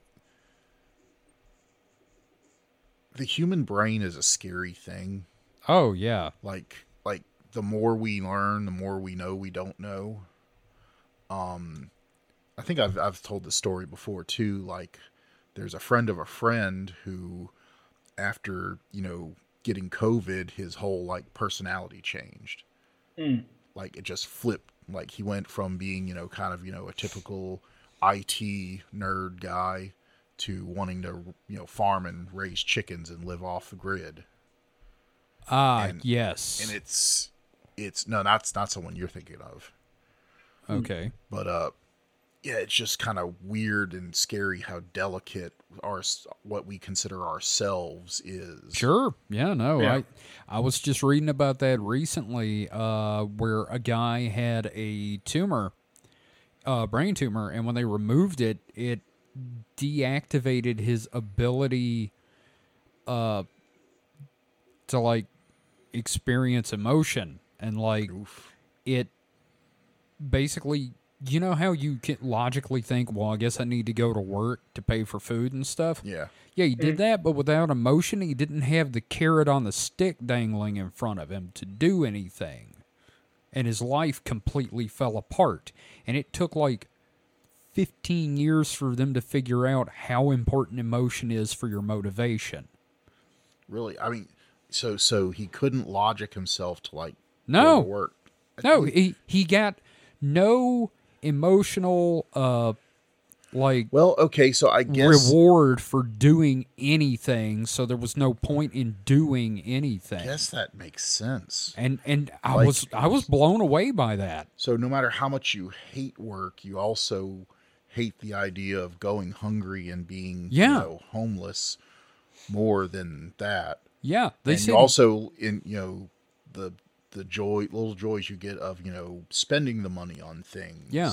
the human brain is a scary thing. Oh yeah. Like, like the more we learn, the more we know, we don't know. Um, I think I've, I've told the story before too. Like, there's a friend of a friend who, after, you know, getting COVID, his whole, like, personality changed. Mm. Like, it just flipped. Like, he went from being, you know, kind of, you know, a typical I T nerd guy to wanting to, you know, farm and raise chickens and live off the grid. Ah, and, yes. And it's, it's, no, that's not someone you're thinking of. Okay. But, uh, yeah, it's just kind of weird and scary how delicate our what we consider ourselves is. Sure. Yeah, no. Yeah. I I was just reading about that recently uh, where a guy had a tumor, uh, brain tumor, and when they removed it, it deactivated his ability uh, to, like, experience emotion. And, like, Oof. it basically... You know how you can logically think, well, I guess I need to go to work to pay for food and stuff? Yeah. Yeah, he did that, but without emotion, he didn't have the carrot on the stick dangling in front of him to do anything. And his life completely fell apart. And it took like fifteen years for them to figure out how important emotion is for your motivation. Really? I mean, so so he couldn't logic himself to like no. go to work. No, he, he got no... emotional, uh, like, well, okay, so I guess reward for doing anything, so there was no point in doing anything. I guess that makes sense. And and I like, was I was blown away by that. So no matter how much you hate work, you also hate the idea of going hungry and being yeah. you know, homeless more than that. Yeah, they and said- you also in you know the. the joy, little joys you get of, you know, spending the money on things. Yeah.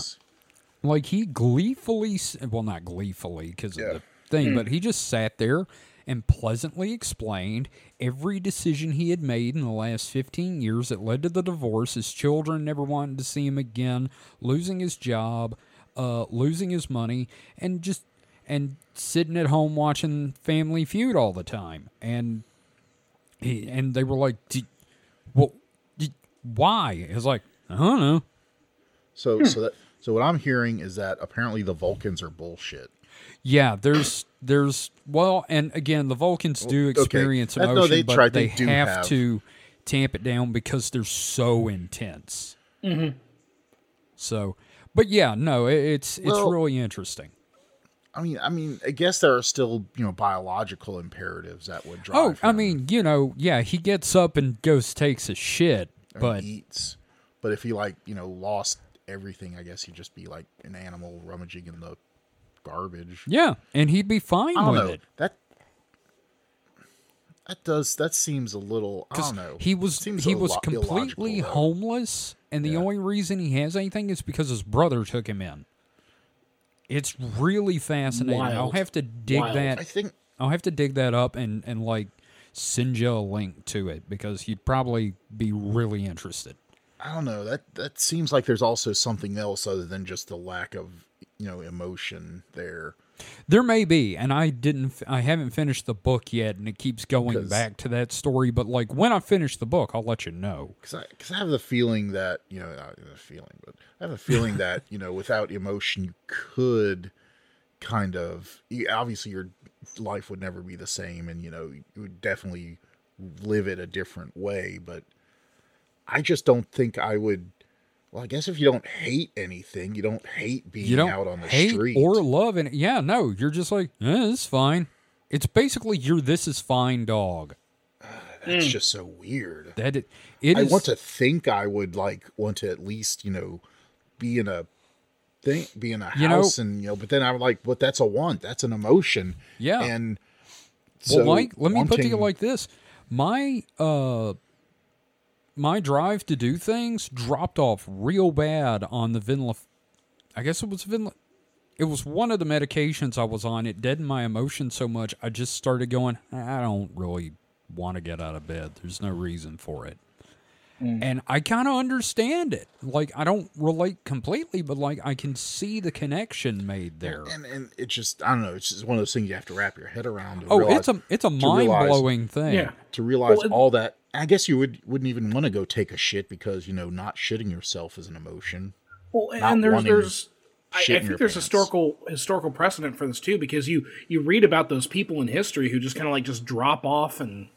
Like he gleefully, well, not gleefully because yeah. of the thing, mm. but he just sat there and pleasantly explained every decision he had made in the last fifteen years that led to the divorce, his children never wanting to see him again, losing his job, uh, losing his money, and just, and sitting at home watching Family Feud all the time. And he, and they were like, well, why? It's like, I don't know. So, hmm. so that, so what I'm hearing is that apparently the Vulcans are bullshit. Yeah, there's, there's, well, and again, the Vulcans do experience okay. emotion, they but try, they, they have, have to tamp it down because they're so intense. Mm-hmm. So, but yeah, no, it, it's, well, it's really interesting. I mean, I mean, I guess there are still, you know, biological imperatives that would drive. Oh, him. I mean, you know, yeah, he gets up and goes, takes a shit. But eats, but if he like you know lost everything, I guess he'd just be like an animal rummaging in the garbage. Yeah, and he'd be fine I don't with know. it. That that does that seems a little. I don't know. He was seems he was lo- completely homeless, and the yeah. only reason he has anything is because his brother took him in. It's really fascinating. Wild. I'll have to dig Wild. that. I think I'll have to dig that up and, and like send you a link to it because you'd probably be really interested. I don't know. That that seems like there's also something else other than just the lack of, you know, emotion there. There may be, and I didn't. I haven't finished the book yet, and it keeps going back to that story. But like when I finish the book, I'll let you know. Because I, because I have the feeling that you know, not the feeling, but I have a feeling that you know, without emotion, you could kind of obviously your life would never be the same, and you know, you would definitely live it a different way. But I just don't think I would. Well, I guess if you don't hate anything, you don't hate being don't out on the hate street or love it. Yeah, no, you're just like, eh, it's fine. It's basically your this is fine dog. Uh, that's mm. just so weird. That it, it I is, want to think I would like want to at least you know be in a thing, be in a house, know, and you know. But then I'm like, but that's a want. That's an emotion. Yeah. And so well, Mike, let wanting... me put to you like this: my. uh My drive to do things dropped off real bad on the Vinlef. I guess it was Vinlef. It was one of the medications I was on. It deadened my emotion so much, I just started going, I don't really want to get out of bed. There's no reason for it. Mm. And I kind of understand it. Like, I don't relate completely, but, like, I can see the connection made there. And and it just, I don't know, it's just one of those things you have to wrap your head around. Oh, realize, it's a it's a mind-blowing realize, thing. Yeah. To realize well, it, all that. I guess you would, wouldn't even want to go take a shit because, you know, not shitting yourself is an emotion. Well, and, and there's, there's I, I think there's pants. historical historical precedent for this, too, because you, you read about those people in history who just kind of, like, just drop off and...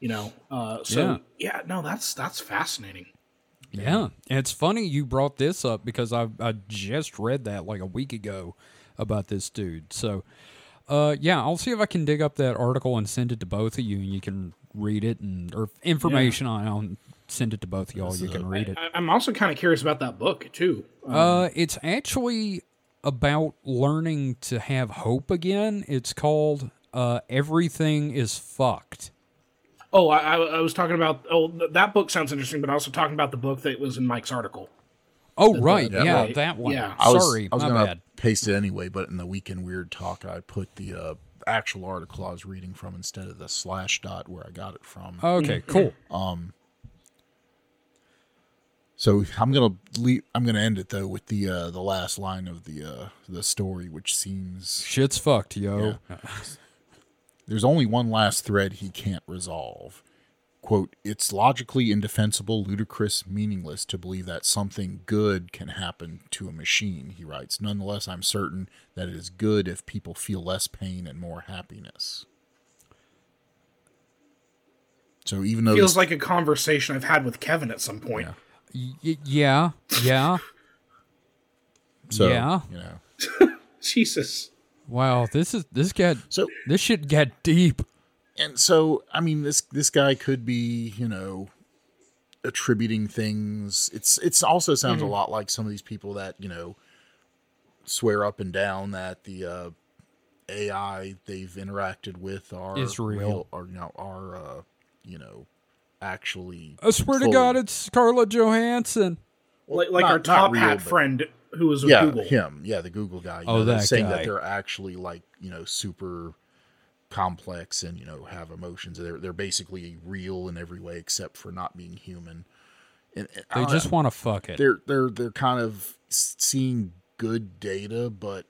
You know, uh, so yeah. yeah, no, that's that's fascinating. Yeah, and it's funny you brought this up because I I just read that like a week ago about this dude. So, uh, yeah, I'll see if I can dig up that article and send it to both of you, and you can read it and or information yeah. on. I'll send it to both of y'all. This you can a, read it. I, I'm also kind of curious about that book too. Um, uh, it's actually about learning to have hope again. It's called uh, "Everything Is Fucked." Oh, I, I was talking about, oh, that book sounds interesting, but also talking about the book that was in Mike's article. Oh, the, right. The, yeah, right. that one. Yeah. I was, Sorry, I was going to paste it anyway, but in the Week in Weird talk, I put the uh, actual article I was reading from instead of the slash dot where I got it from. Okay, cool. Um. So I'm gonna leave, I'm gonna end it though with the uh, the last line of the uh, the story, which seems shit's fucked, yo. Yeah. There's only one last thread he can't resolve. Quote, it's logically indefensible, ludicrous, meaningless to believe that something good can happen to a machine, he writes. Nonetheless, I'm certain that it is good if people feel less pain and more happiness. So even though... It feels this, like a conversation I've had with Kevin at some point. Yeah. Y- yeah. Yeah. so, yeah. You know. Jesus. Wow, this is this got so this shit got deep, and so I mean this this guy could be you know attributing things. It's it's also sounds mm-hmm. a lot like some of these people that you know swear up and down that the uh, A I they've interacted with are is real, or you know are uh, you know actually. I swear fully. to God, it's Scarlett Johansson, like like not, our top real, hat but, friend. Who was with yeah, Google. him. Yeah, the Google guy. You oh, know, that saying guy. that they're actually like, you know, super complex and, you know, have emotions. They're they're basically real in every way except for not being human. And, and they just want to fuck it. They're they're they're kind of seeing good data but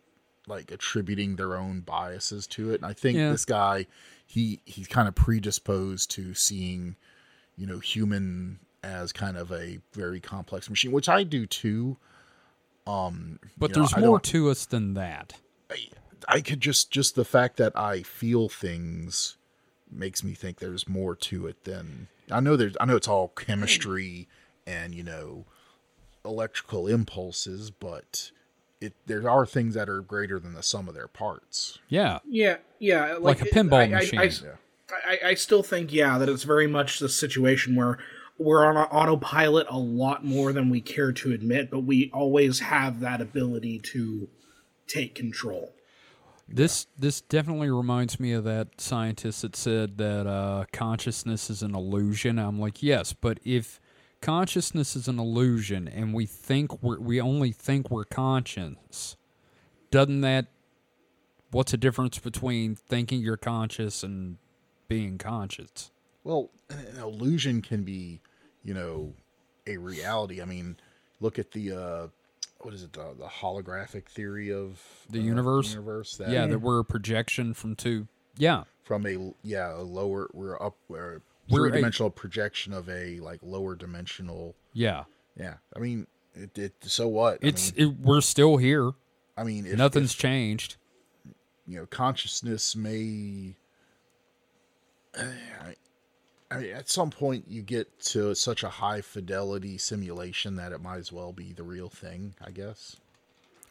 like attributing their own biases to it. And I think yeah. this guy he he's kind of predisposed to seeing, you know, human as kind of a very complex machine, which I do too. Um, but there's know, more to us than that. I, I could just, just the fact that I feel things makes me think there's more to it than I know. There's, I know it's all chemistry and, you know, electrical impulses, but it, there are things that are greater than the sum of their parts. Yeah. Yeah. Yeah. Like, like a pinball it, machine. I, I, I, yeah. I, I still think, yeah, that it's very much the situation where we're on autopilot a lot more than we care to admit, but we always have that ability to take control. This yeah. this definitely reminds me of that scientist that said that uh, consciousness is an illusion. I'm like, yes, but if consciousness is an illusion and we think we're, we only think we're conscious, doesn't that, what's the difference between thinking you're conscious and being conscious? Well, an illusion can be, you know, a reality. I mean, look at the, uh, what is it, the, the holographic theory of the uh, universe? universe that yeah, that we're a projection from two, yeah. From a, yeah, a lower, we're up, we're three dimensional projection of a, like, lower dimensional. Yeah. Yeah. I mean, it, it so what? It's, I mean, it, we're still here. I mean, if, nothing's if, changed. You know, consciousness may, I, I mean, at some point you get to such a high fidelity simulation that it might as well be the real thing, I guess.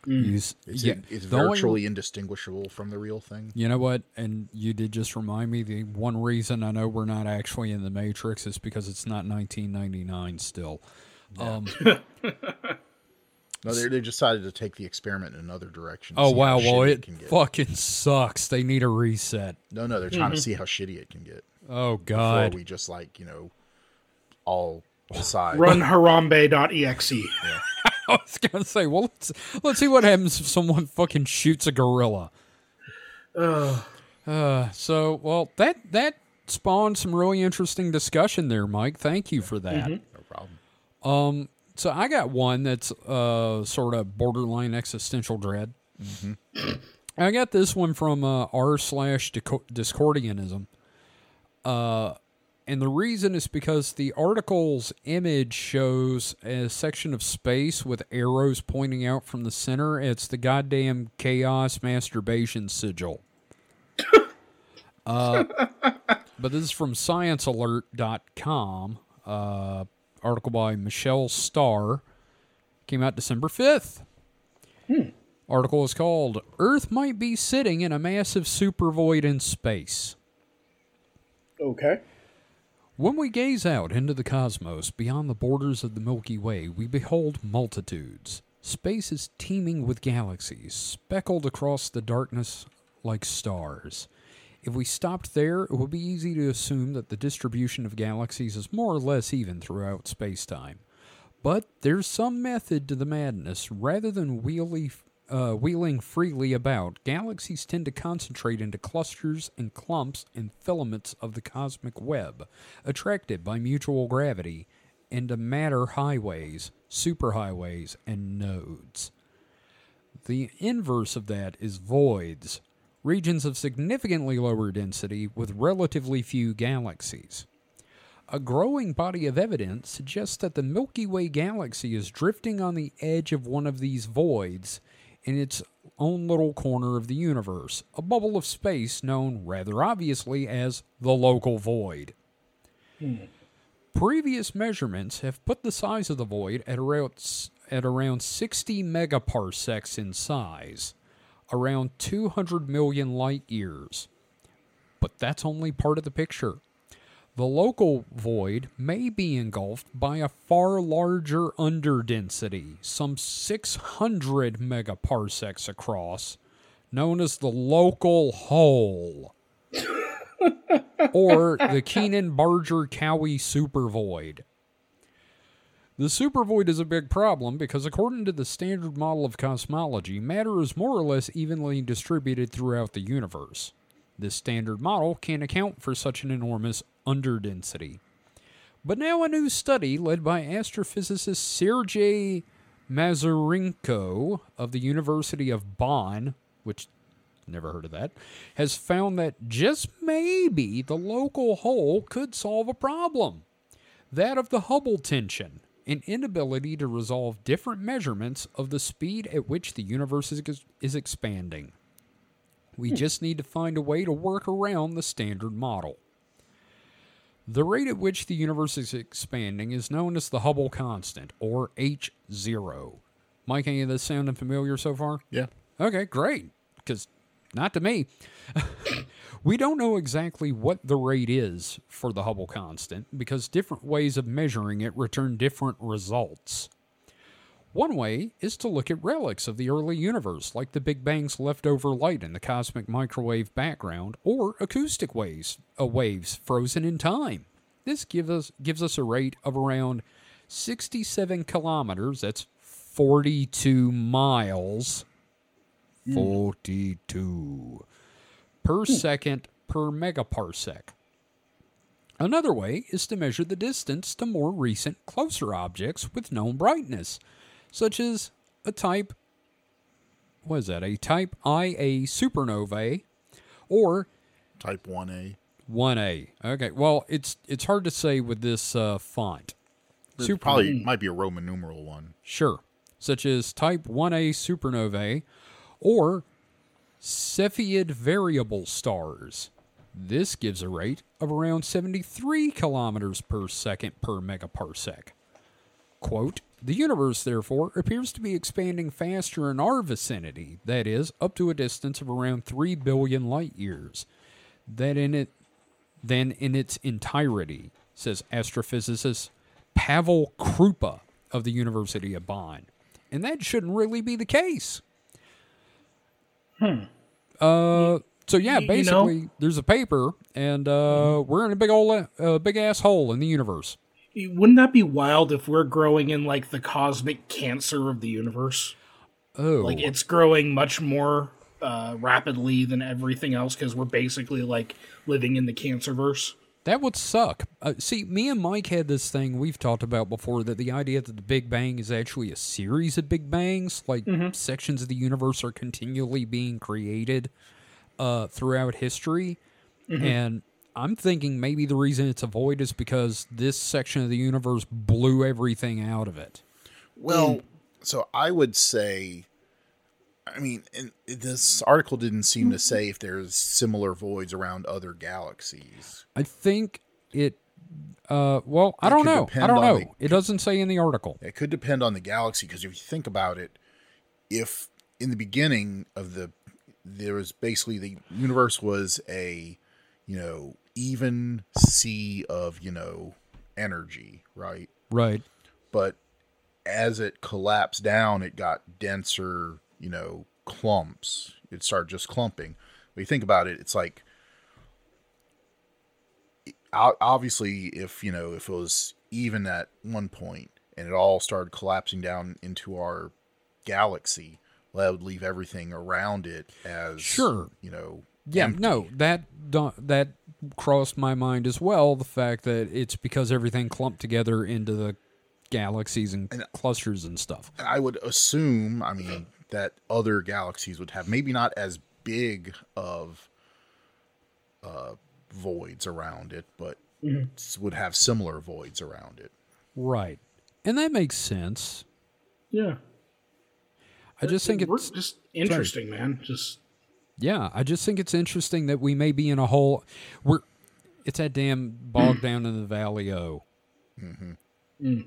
Mm. It's, yeah. in, it's virtually only, indistinguishable from the real thing. You know what? And you did just remind me, the one reason I know we're not actually in the Matrix is because it's not nineteen ninety-nine still. Yeah. Um, no, they, they decided to take the experiment in another direction. Oh, wow. Well, it, it can get. fucking sucks. They need a reset. No, no, they're trying mm-hmm. to see how shitty it can get. Oh, God. Before we just, like, you know, all decide. Run Harambe dot E X E. Yeah. I was going to say, well, let's, let's see what happens if someone fucking shoots a gorilla. Uh, uh, so, well, that that spawned some really interesting discussion there, Mike. Thank you for that. Mm-hmm. No problem. Um, so I got one that's uh, sort of borderline existential dread. Mm-hmm. I got this one from uh, r slash Discordianism. Uh, and the reason is because the article's image shows a section of space with arrows pointing out from the center. It's the goddamn chaos masturbation sigil. uh, but this is from science alert dot com. Uh, article by Michelle Starr. Came out December fifth. Hmm. Article is called, Earth Might Be Sitting in a Massive Supervoid in Space. Okay. When we gaze out into the cosmos beyond the borders of the Milky Way, we behold multitudes. Space is teeming with galaxies, speckled across the darkness like stars. If we stopped there, it would be easy to assume that the distribution of galaxies is more or less even throughout space-time. But there's some method to the madness. Rather than wheelie, uh, wheeling freely about, galaxies tend to concentrate into clusters and clumps and filaments of the cosmic web, attracted by mutual gravity into matter highways, superhighways, and nodes. The inverse of that is voids, regions of significantly lower density with relatively few galaxies. A growing body of evidence suggests that the Milky Way galaxy is drifting on the edge of one of these voids in its own little corner of the universe, a bubble of space known rather obviously as the local void. Hmm. Previous measurements have put the size of the void at around, at around sixty megaparsecs in size, around two hundred million light years. But that's only part of the picture. The local void may be engulfed by a far larger underdensity, some six hundred megaparsecs across, known as the local hole, or the Keenan-Barger-Cowie supervoid. The supervoid is a big problem because, according to the standard model of cosmology, matter is more or less evenly distributed throughout the universe. This standard model can't account for such an enormous underdensity. But now a new study led by astrophysicist Sergei Mazarenko of the University of Bonn, which never heard of that, has found that just maybe the local hole could solve a problem. That of the Hubble tension, an inability to resolve different measurements of the speed at which the universe is, is expanding. We just need to find a way to work around the standard model. The rate at which the universe is expanding is known as the Hubble constant, or H zero. Mike, any of this sounding familiar so far? Yeah. Okay, great, because not to me. We don't know exactly what the rate is for the Hubble constant because different ways of measuring it return different results. One way is to look at relics of the early universe, like the Big Bang's leftover light in the cosmic microwave background, or acoustic waves, uh, waves frozen in time. This gives us, gives us a rate of around sixty-seven kilometers, that's forty-two miles forty-two per second per megaparsec. Another way is to measure the distance to more recent, closer objects with known brightness, such as a type, what is that, a type I A supernovae, or... Type one A. one A. Okay, well, it's it's hard to say with this uh, font. There Super- probably might be a Roman numeral one. Sure, such as type one A supernovae, or Cepheid variable stars. This gives a rate of around seventy-three kilometers per second per megaparsec. Quote, the universe, therefore, appears to be expanding faster in our vicinity, that is, up to a distance of around three billion light-years, than in, it, than in its entirety, says astrophysicist Pavel Krupa of the University of Bonn. And that shouldn't really be the case. Hmm. Uh... So yeah, basically, you know, there's a paper, and uh, we're in a big old, uh, big ass hole in the universe. Wouldn't that be wild if we're growing in like the cosmic cancer of the universe? Oh, like it's growing much more uh, rapidly than everything else because we're basically like living in the cancerverse. That would suck. Uh, see, me and Mike had this thing we've talked about before, that the idea that the Big Bang is actually a series of Big Bangs, like mm-hmm. sections of the universe are continually being created. Uh, throughout history, mm-hmm. and I'm thinking maybe the reason it's a void is because this section of the universe blew everything out of it. Well, mm. so I would say, I mean, and this article didn't seem to say if there's similar voids around other galaxies. I think it, uh, well, I it don't know. I don't know. The, it doesn't say in the article. It could depend on the galaxy, because if you think about it, if in the beginning of the there was basically the universe was a, you know, even sea of, you know, energy, right? Right. But as it collapsed down, it got denser, you know, clumps. It started just clumping. When you think about it, it's like, obviously, if, you know, if it was even at one point and it all started collapsing down into our galaxy, that would leave everything around it as, sure. you know, yeah, empty. no, that that crossed my mind as well. The fact that it's because everything clumped together into the galaxies and, and clusters and stuff. I would assume, I mean, that other galaxies would have maybe not as big of uh, voids around it, but mm-hmm. would have similar voids around it. Right. And that makes sense. Yeah. I just think it's just interesting, sorry. man. Just yeah, I just think it's interesting that we may be in a hole. We're it's that damn bog mm. down in the Valley O. Mm-hmm. Mm.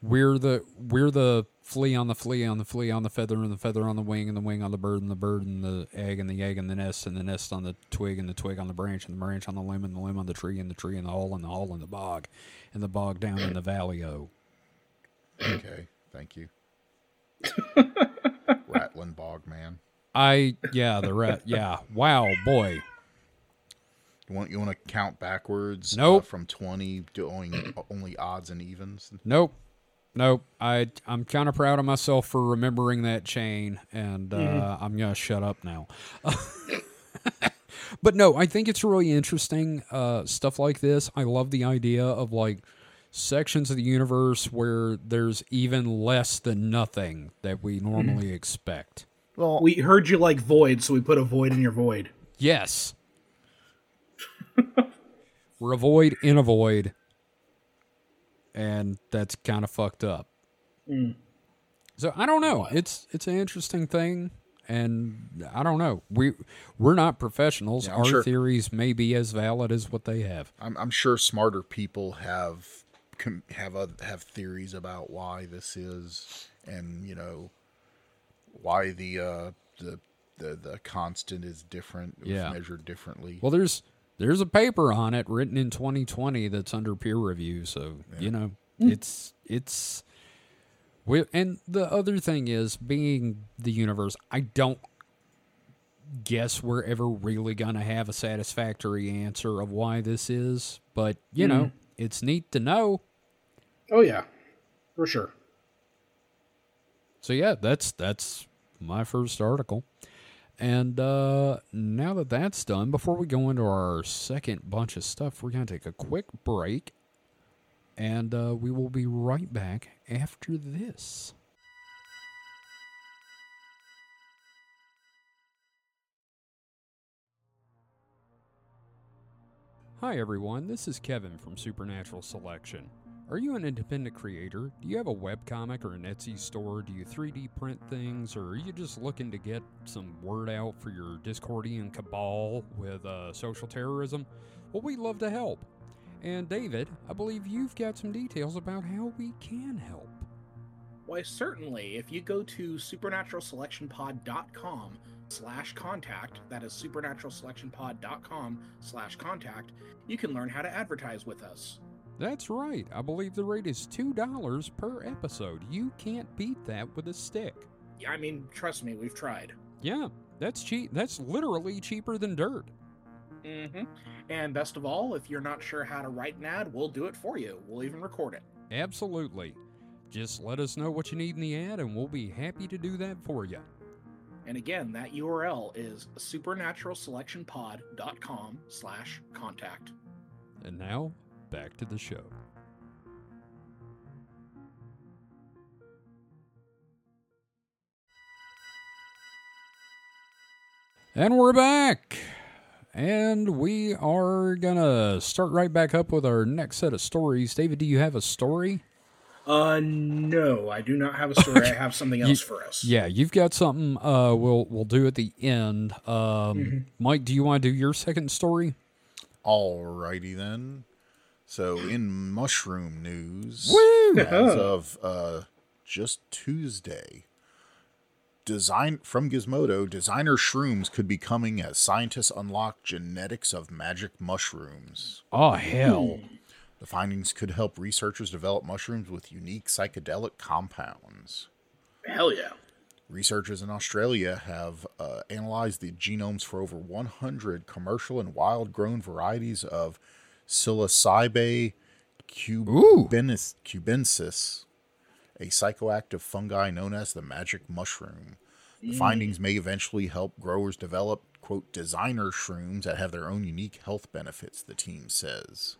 We're the we're the flea on the flea on the flea on the feather and the feather on the wing and the wing on the bird and the bird and the egg and the egg and the nest and the nest on the twig and the twig on the branch and the branch on the limb and the limb on the tree and the tree and the hole and the hole and the bog and the bog down in the Valley O. Okay, thank you. Rattling bog man. I yeah the rat yeah wow boy. You want you want to count backwards? Nope. Uh, from twenty doing only odds and evens. Nope, nope. I I'm kind of proud of myself for remembering that chain, and uh, mm-hmm. I'm gonna shut up now. But no, I think it's really interesting uh, stuff like this. I love the idea of like sections of the universe where there's even less than nothing that we normally mm-hmm. expect. Well, we heard you like void, so we put a void in your void. Yes. We're a void in a void. And that's kind of fucked up. Mm. So I don't know. It's it's an interesting thing. And I don't know. We we're not professionals. Yeah, Our sure. theories may be as valid as what they have. I'm, I'm sure smarter people have have a, have theories about why this is, and you know why the uh, the, the the constant is different. It yeah. was measured differently. Well, there's there's a paper on it written in twenty twenty that's under peer review. So yeah. you know mm. it's it's. We, and the other thing is, being the universe, I don't guess we're ever really going to have a satisfactory answer of why this is. But, you mm-hmm. know, it's neat to know. Oh, yeah, for sure. So, yeah, that's that's my first article. And uh, now that that's done, before we go into our second bunch of stuff, we're going to take a quick break. And uh, we will be right back after this. Hi everyone, this is Kevin from Supernatural Selection. Are you an independent creator? Do you have a webcomic or an Etsy store? Do you three D print things? Or are you just looking to get some word out for your Discordian cabal with uh, social terrorism? Well, we'd love to help. And David, I believe you've got some details about how we can help. Why, certainly. If you go to supernatural selection pod dot com slash contact, that is supernatural selection pod dot com slash contact, you can learn how to advertise with us. That's right. I believe the rate is two dollars per episode. You can't beat that with a stick. Yeah, I mean, trust me, we've tried. Yeah, that's cheap. That's literally cheaper than dirt. Mm-hmm. And best of all, if you're not sure how to write an ad, we'll do it for you. We'll even record it. Absolutely. Just let us know what you need in the ad, and we'll be happy to do that for you. And again, that U R L is supernatural selection pod dot com slash contact. And now, back to the show. And we're back. And we are going to start right back up with our next set of stories. David, do you have a story? Uh, no, I do not have a story. I have something else you, for us. Yeah, you've got something uh, we'll we'll do at the end. Um, mm-hmm. Mike, do you want to do your second story? All righty, then. So, in mushroom news, Woo! as of uh, just Tuesday... Design from Gizmodo, designer shrooms could be coming as scientists unlock genetics of magic mushrooms. Oh, hell. The findings could help researchers develop mushrooms with unique psychedelic compounds. Hell yeah. Researchers in Australia have uh, analyzed the genomes for over one hundred commercial and wild-grown varieties of Psilocybe cubensis, cubensis. a psychoactive fungi known as the magic mushroom. The findings may eventually help growers develop, quote, designer shrooms that have their own unique health benefits, the team says.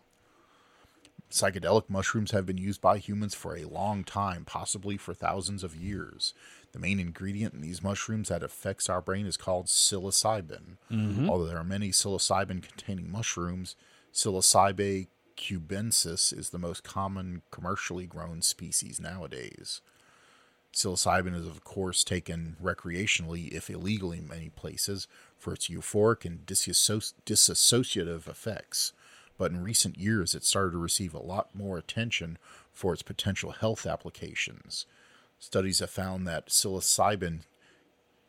Psychedelic mushrooms have been used by humans for a long time, possibly for thousands of years. The main ingredient in these mushrooms that affects our brain is called psilocybin. Mm-hmm. Although there are many psilocybin-containing mushrooms, psilocybe cubensis is the most common commercially grown species nowadays. Psilocybin is, of course, taken recreationally, if illegally in many places, for its euphoric and disasso- dissociative effects. But in recent years, it started to receive a lot more attention for its potential health applications. Studies have found that psilocybin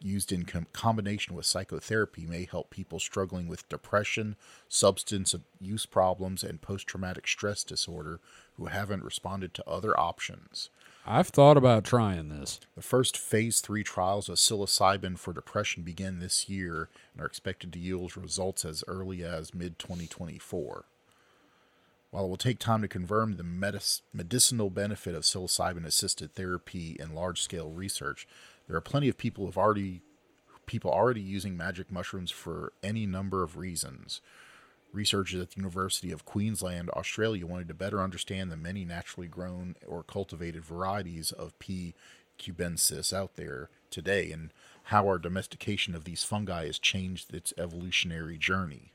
used in com- combination with psychotherapy may help people struggling with depression, substance use problems, and post-traumatic stress disorder who haven't responded to other options. I've thought about trying this. The first phase three trials of psilocybin for depression begin this year and are expected to yield results as early as mid twenty twenty-four. While it will take time to confirm the medis- medicinal benefit of psilocybin-assisted therapy in large-scale research, there are plenty of people who've already people already using magic mushrooms for any number of reasons. Researchers at the University of Queensland, Australia, wanted to better understand the many naturally grown or cultivated varieties of P. cubensis out there today and how our domestication of these fungi has changed its evolutionary journey.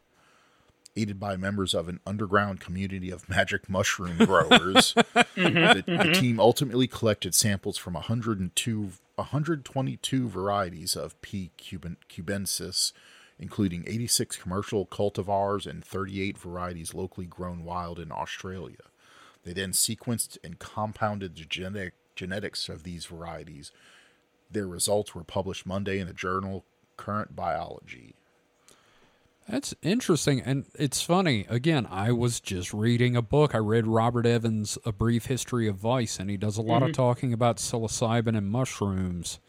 Aided by members of an underground community of magic mushroom growers, the, the team ultimately collected samples from one hundred two one hundred twenty-two varieties of P. cubensis, including eighty-six commercial cultivars and thirty-eight varieties locally grown wild in Australia. They then sequenced and compounded the genetic, genetics of these varieties. Their results were published Monday in the journal Current Biology. That's interesting, and it's funny. Again, I was just reading a book. I read Robert Evans' A Brief History of Vice, and he does a lot mm-hmm. of talking about psilocybin and mushrooms,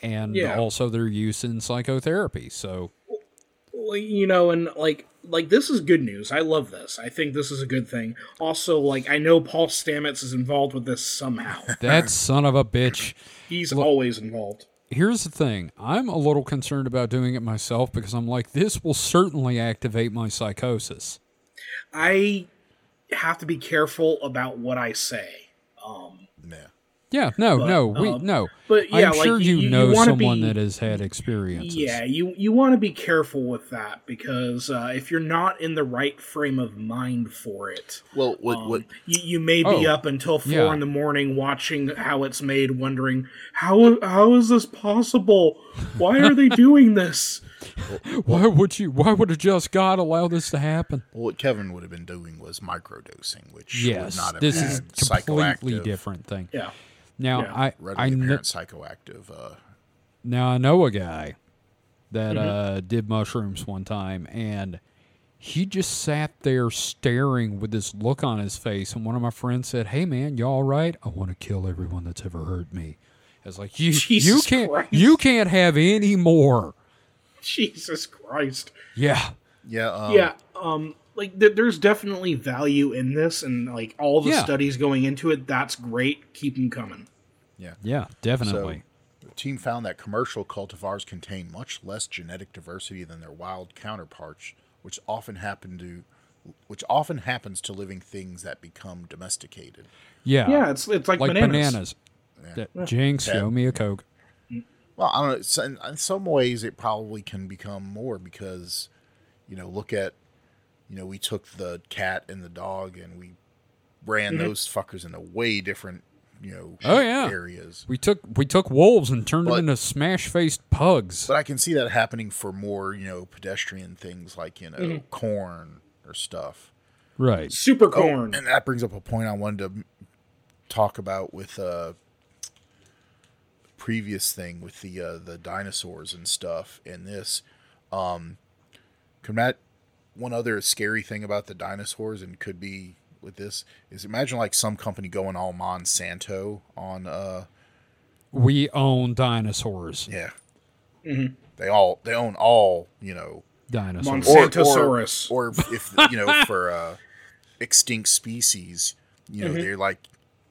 and yeah. also their use in psychotherapy. So, well, you know, and like, like this is good news. I love this. I think this is a good thing. Also, like, I know Paul Stamets is involved with this somehow. That son of a bitch. He's Look, always involved. here's the thing. I'm a little concerned about doing it myself because I'm like, this will certainly activate my psychosis. I have to be careful about what I say. Um, yeah. Yeah, no, but, no, we, um, no. But yeah, I'm sure like, you, you know you someone be, that has had experiences. Yeah, you, you want to be careful with that because uh, if you're not in the right frame of mind for it, well, what, um, what? You, you may be oh, up until four yeah. in the morning watching how it's made, wondering, how how is this possible? Why are they doing this? Why would you? Why would a just God allow this to happen? Well, what Kevin would have been doing was microdosing, which yes, would not have this been is a completely different thing. Yeah. Now yeah, I I kn- psychoactive. Uh... Now I know a guy that mm-hmm. uh, did mushrooms one time, and he just sat there staring with this look on his face. And one of my friends said, "Hey man, you all right? I want to kill everyone that's ever hurt me." I was like, "You Jesus you can't Christ. you can't have any more." Jesus Christ. Yeah. Yeah. Um... Yeah. Um. Like, there's definitely value in this, and, like, all the yeah. studies going into it, that's great. Keep them coming. Yeah. Yeah, definitely. So, the team found that commercial cultivars contain much less genetic diversity than their wild counterparts, which often happen to, which often happens to living things that become domesticated. Yeah. Yeah, it's it's like, like bananas. bananas. Yeah. Yeah. Jinx, yeah. show me a Coke. Well, I don't know. In, in some ways, it probably can become more because, you know, look at, You know, we took the cat and the dog and we ran mm-hmm. those fuckers into way different, you know, oh, yeah. areas. We took we took wolves and turned but, them into smash-faced pugs. But I can see that happening for more, you know, pedestrian things like, you know, mm-hmm. corn or stuff. Right. Super corn. Oh, and that brings up a point I wanted to talk about with uh, previous thing with the, uh, the dinosaurs and stuff and this. Um, combat... One other scary thing about the dinosaurs, and could be with this, is imagine like some company going all Monsanto on. Uh, we own dinosaurs. Yeah, mm-hmm. they all they own all you know dinosaurs. Monsantosaurus, or, or, or if you know for uh, extinct species, you know mm-hmm. they're like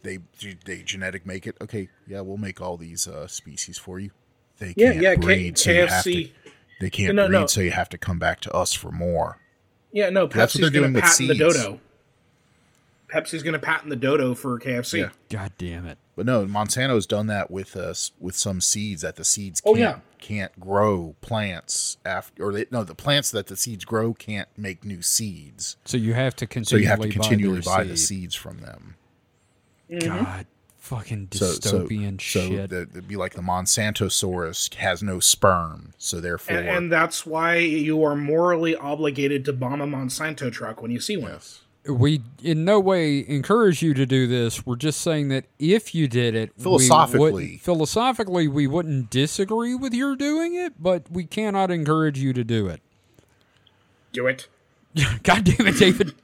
they they genetic make it. Okay, yeah, we'll make all these uh, species for you. They yeah, can't yeah, breed, K- so you have to, they can't no, breed, no. so you have to come back to us for more. Yeah, no, Pepsi's going to patent seeds. the dodo. Pepsi's going to patent the dodo for K F C. Yeah. God damn it. But no, Monsanto's done that with uh, with some seeds that the seeds can't, oh, yeah. can't grow plants after, or they, no, the plants that the seeds grow can't make new seeds. So you have to continually, so you have to continually buy, buy seed. the seeds from them. Mm-hmm. God, fucking dystopian so, so, shit. So it'd be like the Monsantosaurus has no sperm, so therefore... And, and that's why you are morally obligated to bomb a Monsanto truck when you see one. Yes. We in no way encourage you to do this. We're just saying that if you did it... Philosophically. We philosophically, we wouldn't disagree with your doing it, but we cannot encourage you to do it. Do it. God damn it, David.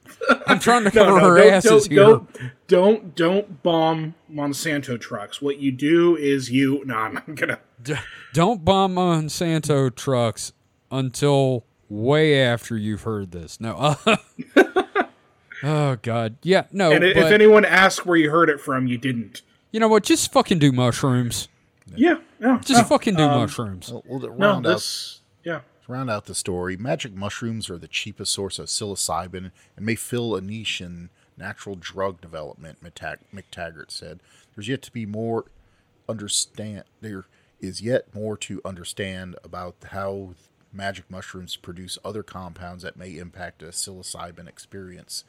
I'm trying to cover no, no, her don't, asses don't, here. Don't, don't, don't bomb Monsanto trucks. What you do is you... No, I'm going to... Don't bomb Monsanto trucks until way after you've heard this. No. Oh, God. Yeah, no. And but, if anyone asks where you heard it from, you didn't. You know what? Just fucking do mushrooms. Yeah. yeah no, Just no, fucking do um, mushrooms. We'll, we'll round no, this... Up. Yeah. Round out the story, magic mushrooms are the cheapest source of psilocybin and may fill a niche in natural drug development, McTaggart said. There's yet to be more understand. There is yet more to understand about how magic mushrooms produce other compounds that may impact a psilocybin experience,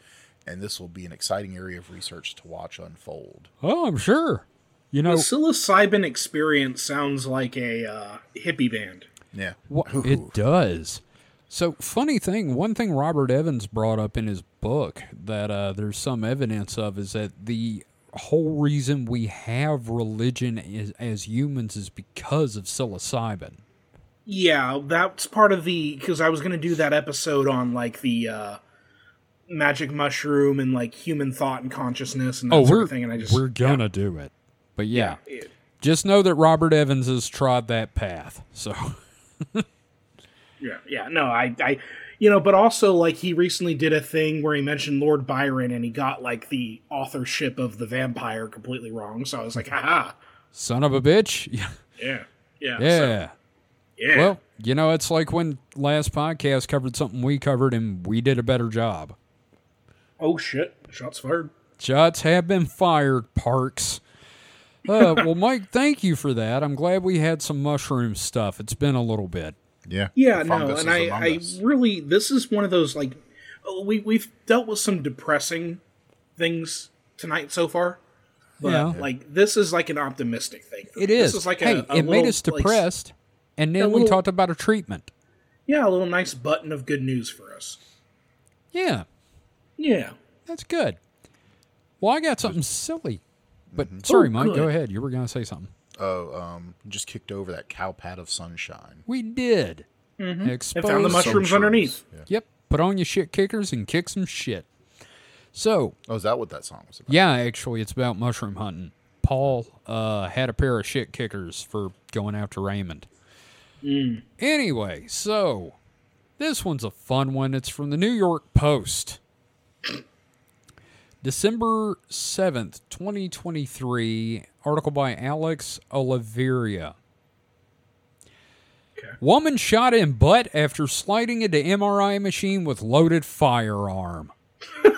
and this will be an exciting area of research to watch unfold. Oh, I'm sure. You know, the psilocybin experience sounds like a uh, hippie band. Yeah, well, it does. So funny thing, one thing Robert Evans brought up in his book that uh, there's some evidence of is that the whole reason we have religion is, as humans is because of psilocybin. Yeah, that's part of the, because I was going to do that episode on like the uh, magic mushroom and like human thought and consciousness and that oh, sort of thing. And I just, we're going to yeah. do it. But yeah, yeah it, just know that Robert Evans has trod that path. So... yeah, yeah, no, I, I, you know, but also, like, he recently did a thing where he mentioned Lord Byron and he got, like, the authorship of The Vampire completely wrong, so I was like, haha. Son of a bitch. Yeah. Yeah. Yeah. Yeah. So, yeah. Well, you know, it's like when last podcast covered something we covered and we did a better job. Oh, shit. Shots fired. Shots have been fired, Parks. Uh, well, Mike, thank you for that. I'm glad we had some mushroom stuff. It's been a little bit. Yeah. Yeah, no, and I, I really, this is one of those, like, we, we've dealt with some depressing things tonight so far. But, yeah. like, this is like an optimistic thing. It is. This is like hey, a, a it little, made us depressed, like, and then little, we talked about a treatment. Yeah, a little nice button of good news for us. Yeah. Yeah. That's good. Well, I got something silly. But, mm-hmm. sorry, oh, Mike, good. Go ahead. You were going to say something. Oh, um, just kicked over that cow pat of sunshine. We did. Mm-hmm. Exposed and found the mushrooms underneath. Yeah. Yep. Put on your shit kickers and kick some shit. So. Oh, is that what that song was about? Yeah, actually, it's about mushroom hunting. Paul uh, had a pair of shit kickers for going after Raymond. Mm. Anyway, so this one's a fun one. It's from the New York Post. December seventh, twenty twenty-three, article by Alex Oliveira. Okay. Woman shot in butt after sliding into M R I machine with loaded firearm. Yeah,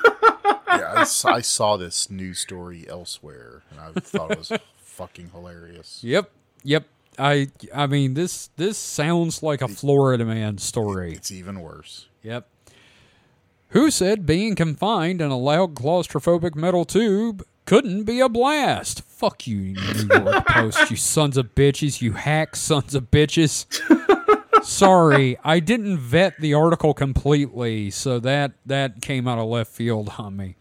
I, I saw this news story elsewhere, and I thought it was fucking hilarious. Yep, yep. I I mean, this, this sounds like a it, Florida man story. It, it's even worse. Yep. Who said being confined in a loud claustrophobic metal tube couldn't be a blast? Fuck you, New York Post, you sons of bitches, you hack sons of bitches. Sorry, I didn't vet the article completely, so that, that came out of left field on me.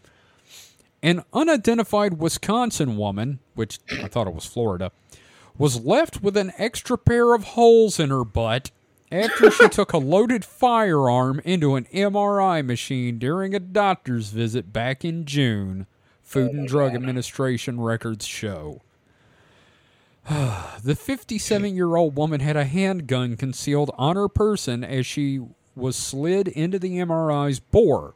An unidentified Wisconsin woman, which I thought it was Florida, was left with an extra pair of holes in her butt after she took a loaded firearm into an M R I machine during a doctor's visit back in June, Food and Drug Administration records show. The fifty-seven-year-old woman had a handgun concealed on her person as she was slid into the M R I's bore,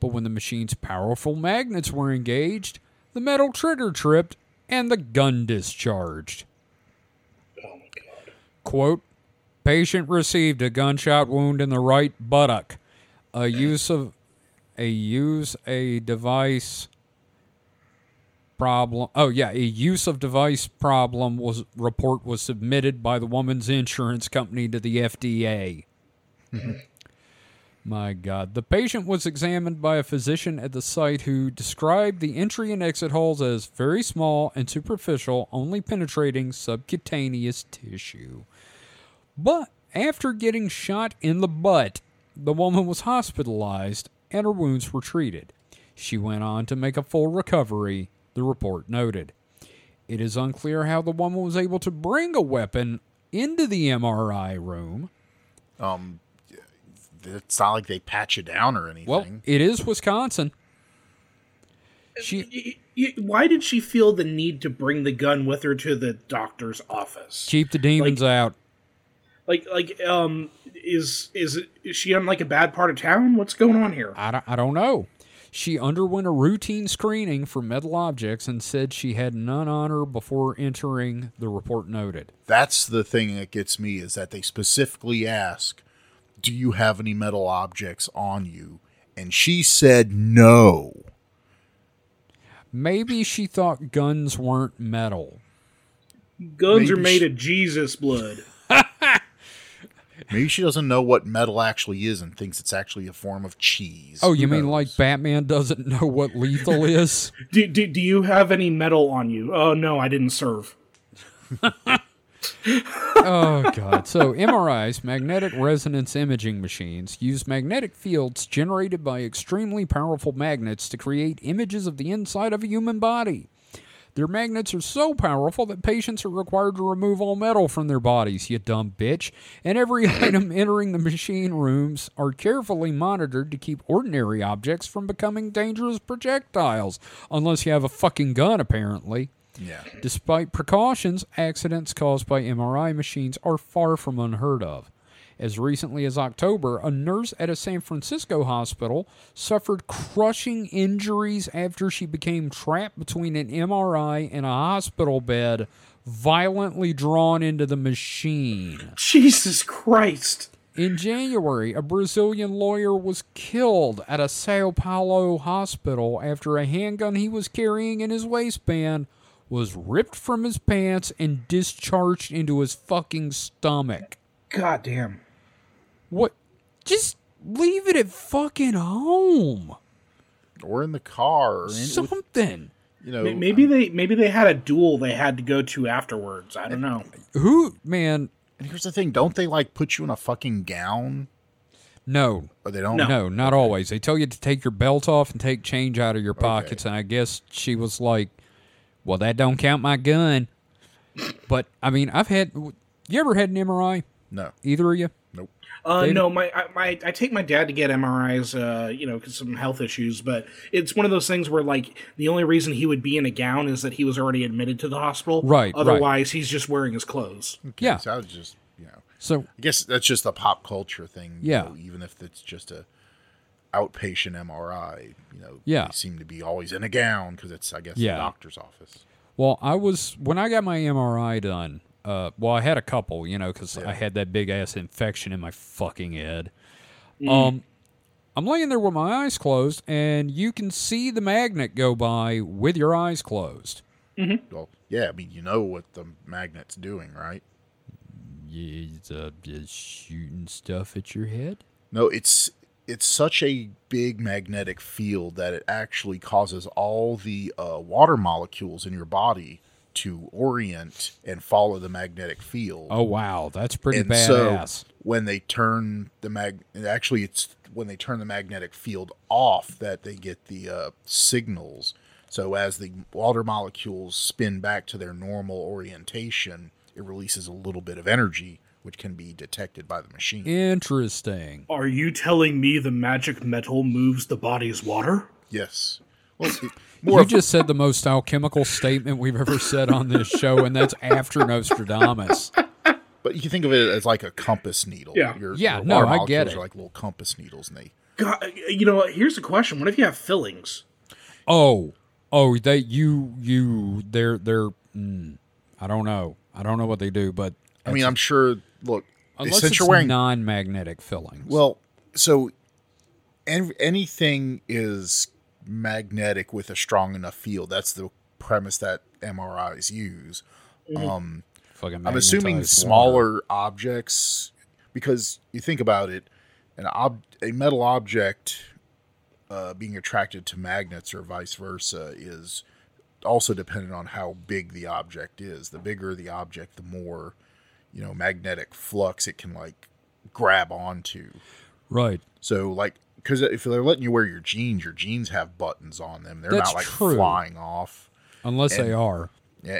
but when the machine's powerful magnets were engaged, the metal trigger tripped and the gun discharged. Oh, my God. Quote, patient received a gunshot wound in the right buttock. A use of a use a device problem. Oh yeah, a use of device problem was report was submitted by the woman's insurance company to the F D A. My God, the patient was examined by a physician at the site who described the entry and exit holes as very small and superficial, only penetrating subcutaneous tissue. But after getting shot in the butt, the woman was hospitalized and her wounds were treated. She went on to make a full recovery, the report noted. It is unclear how the woman was able to bring a weapon into the M R I room. Um, it's not like they patch you down or anything. Well, it is Wisconsin. She... Why did she feel the need to bring the gun with her to the doctor's office? Keep the demons like, out. Like, like, um, is is, it, is she on, like, a bad part of town? What's going on here? I don't, I don't know. She underwent a routine screening for metal objects and said she had none on her before entering, the report noted. That's the thing that gets me, is that they specifically ask, do you have any metal objects on you? And she said no. Maybe she thought guns weren't metal. Guns Maybe are made she- of Jesus blood. Maybe she doesn't know what metal actually is and thinks it's actually a form of cheese. Oh, you mean like Batman doesn't know what lethal is? do, do do you have any metal on you? Oh, no, I didn't serve. Oh, God. So M R Is, magnetic resonance imaging machines, use magnetic fields generated by extremely powerful magnets to create images of the inside of a human body. Their magnets are so powerful that patients are required to remove all metal from their bodies, you dumb bitch. And every item entering the machine rooms are carefully monitored to keep ordinary objects from becoming dangerous projectiles. Unless you have a fucking gun, apparently. Yeah. Despite precautions, accidents caused by M R I machines are far from unheard of. As recently as October, a nurse at a San Francisco hospital suffered crushing injuries after she became trapped between an M R I and a hospital bed, violently drawn into the machine. Jesus Christ. In January, a Brazilian lawyer was killed at a Sao Paulo hospital after a handgun he was carrying in his waistband was ripped from his pants and discharged into his fucking stomach. Goddamn. What? Just leave it at fucking home. Or in the car. Or in, Something. With, you know, maybe they maybe they had a duel they had to go to afterwards. I don't know. Who, man... And here's the thing, don't they, like, put you in a fucking gown? No. Or they don't? No, no not okay. always. They tell you to take your belt off and take change out of your pockets, okay. And I guess she was like, well, that don't count my gun. But, I mean, I've had... You ever had an M R I? No. Either of you? Nope. Uh, no, my I, my I take my dad to get M R Is, uh, you know, because some health issues, but it's one of those things where, like, the only reason he would be in a gown is that he was already admitted to the hospital. Right, Otherwise, right. he's just wearing his clothes. Okay, yeah. So I was just, you know, so, I guess that's just a pop culture thing, yeah. You know, even if it's just a outpatient M R I, you know, yeah. They seem to be always in a gown because it's, I guess, yeah. the doctor's office. Well, I was, when I got my M R I done, Uh, well, I had a couple, you know, because yeah. I had that big-ass infection in my fucking head. Mm. Um, I'm laying there with my eyes closed, and you can see the magnet go by with your eyes closed. Mm-hmm. Well, yeah, I mean, you know what the magnet's doing, right? Yeah, it's uh, just shooting stuff at your head? No, it's it's such a big magnetic field that it actually causes all the uh, water molecules in your body to orient and follow the magnetic field. Oh, wow. That's pretty and badass. So when they turn the mag, actually it's when they turn the magnetic field off that they get the uh, signals. So as the water molecules spin back to their normal orientation, it releases a little bit of energy, which can be detected by the machine. Interesting. Are you telling me the magic metal moves the body's water? Yes. Well, it, More you just said the most alchemical statement we've ever said on this show, and that's after Nostradamus. But you think of it as like a compass needle. Yeah, your, yeah your no, I get it. Are like little compass needles, and they... God, you know, here's the question: what if you have fillings? Oh, oh, they you you they're they're. Mm, I don't know. I don't know what they do, but I mean, I'm sure. Look, unless it's you're wearing, non-magnetic fillings. Well, so any, anything is magnetic with a strong enough field. That's the premise that M R Is use. Um, Fucking I'm assuming smaller water. objects, because you think about it, an ob- a metal object uh, being attracted to magnets or vice versa is also dependent on how big the object is. The bigger the object, the more, you know, magnetic flux it can like grab onto. Right. So like, because if they're letting you wear your jeans, your jeans have buttons on them. They're That's not like true. flying off. Unless and, they are.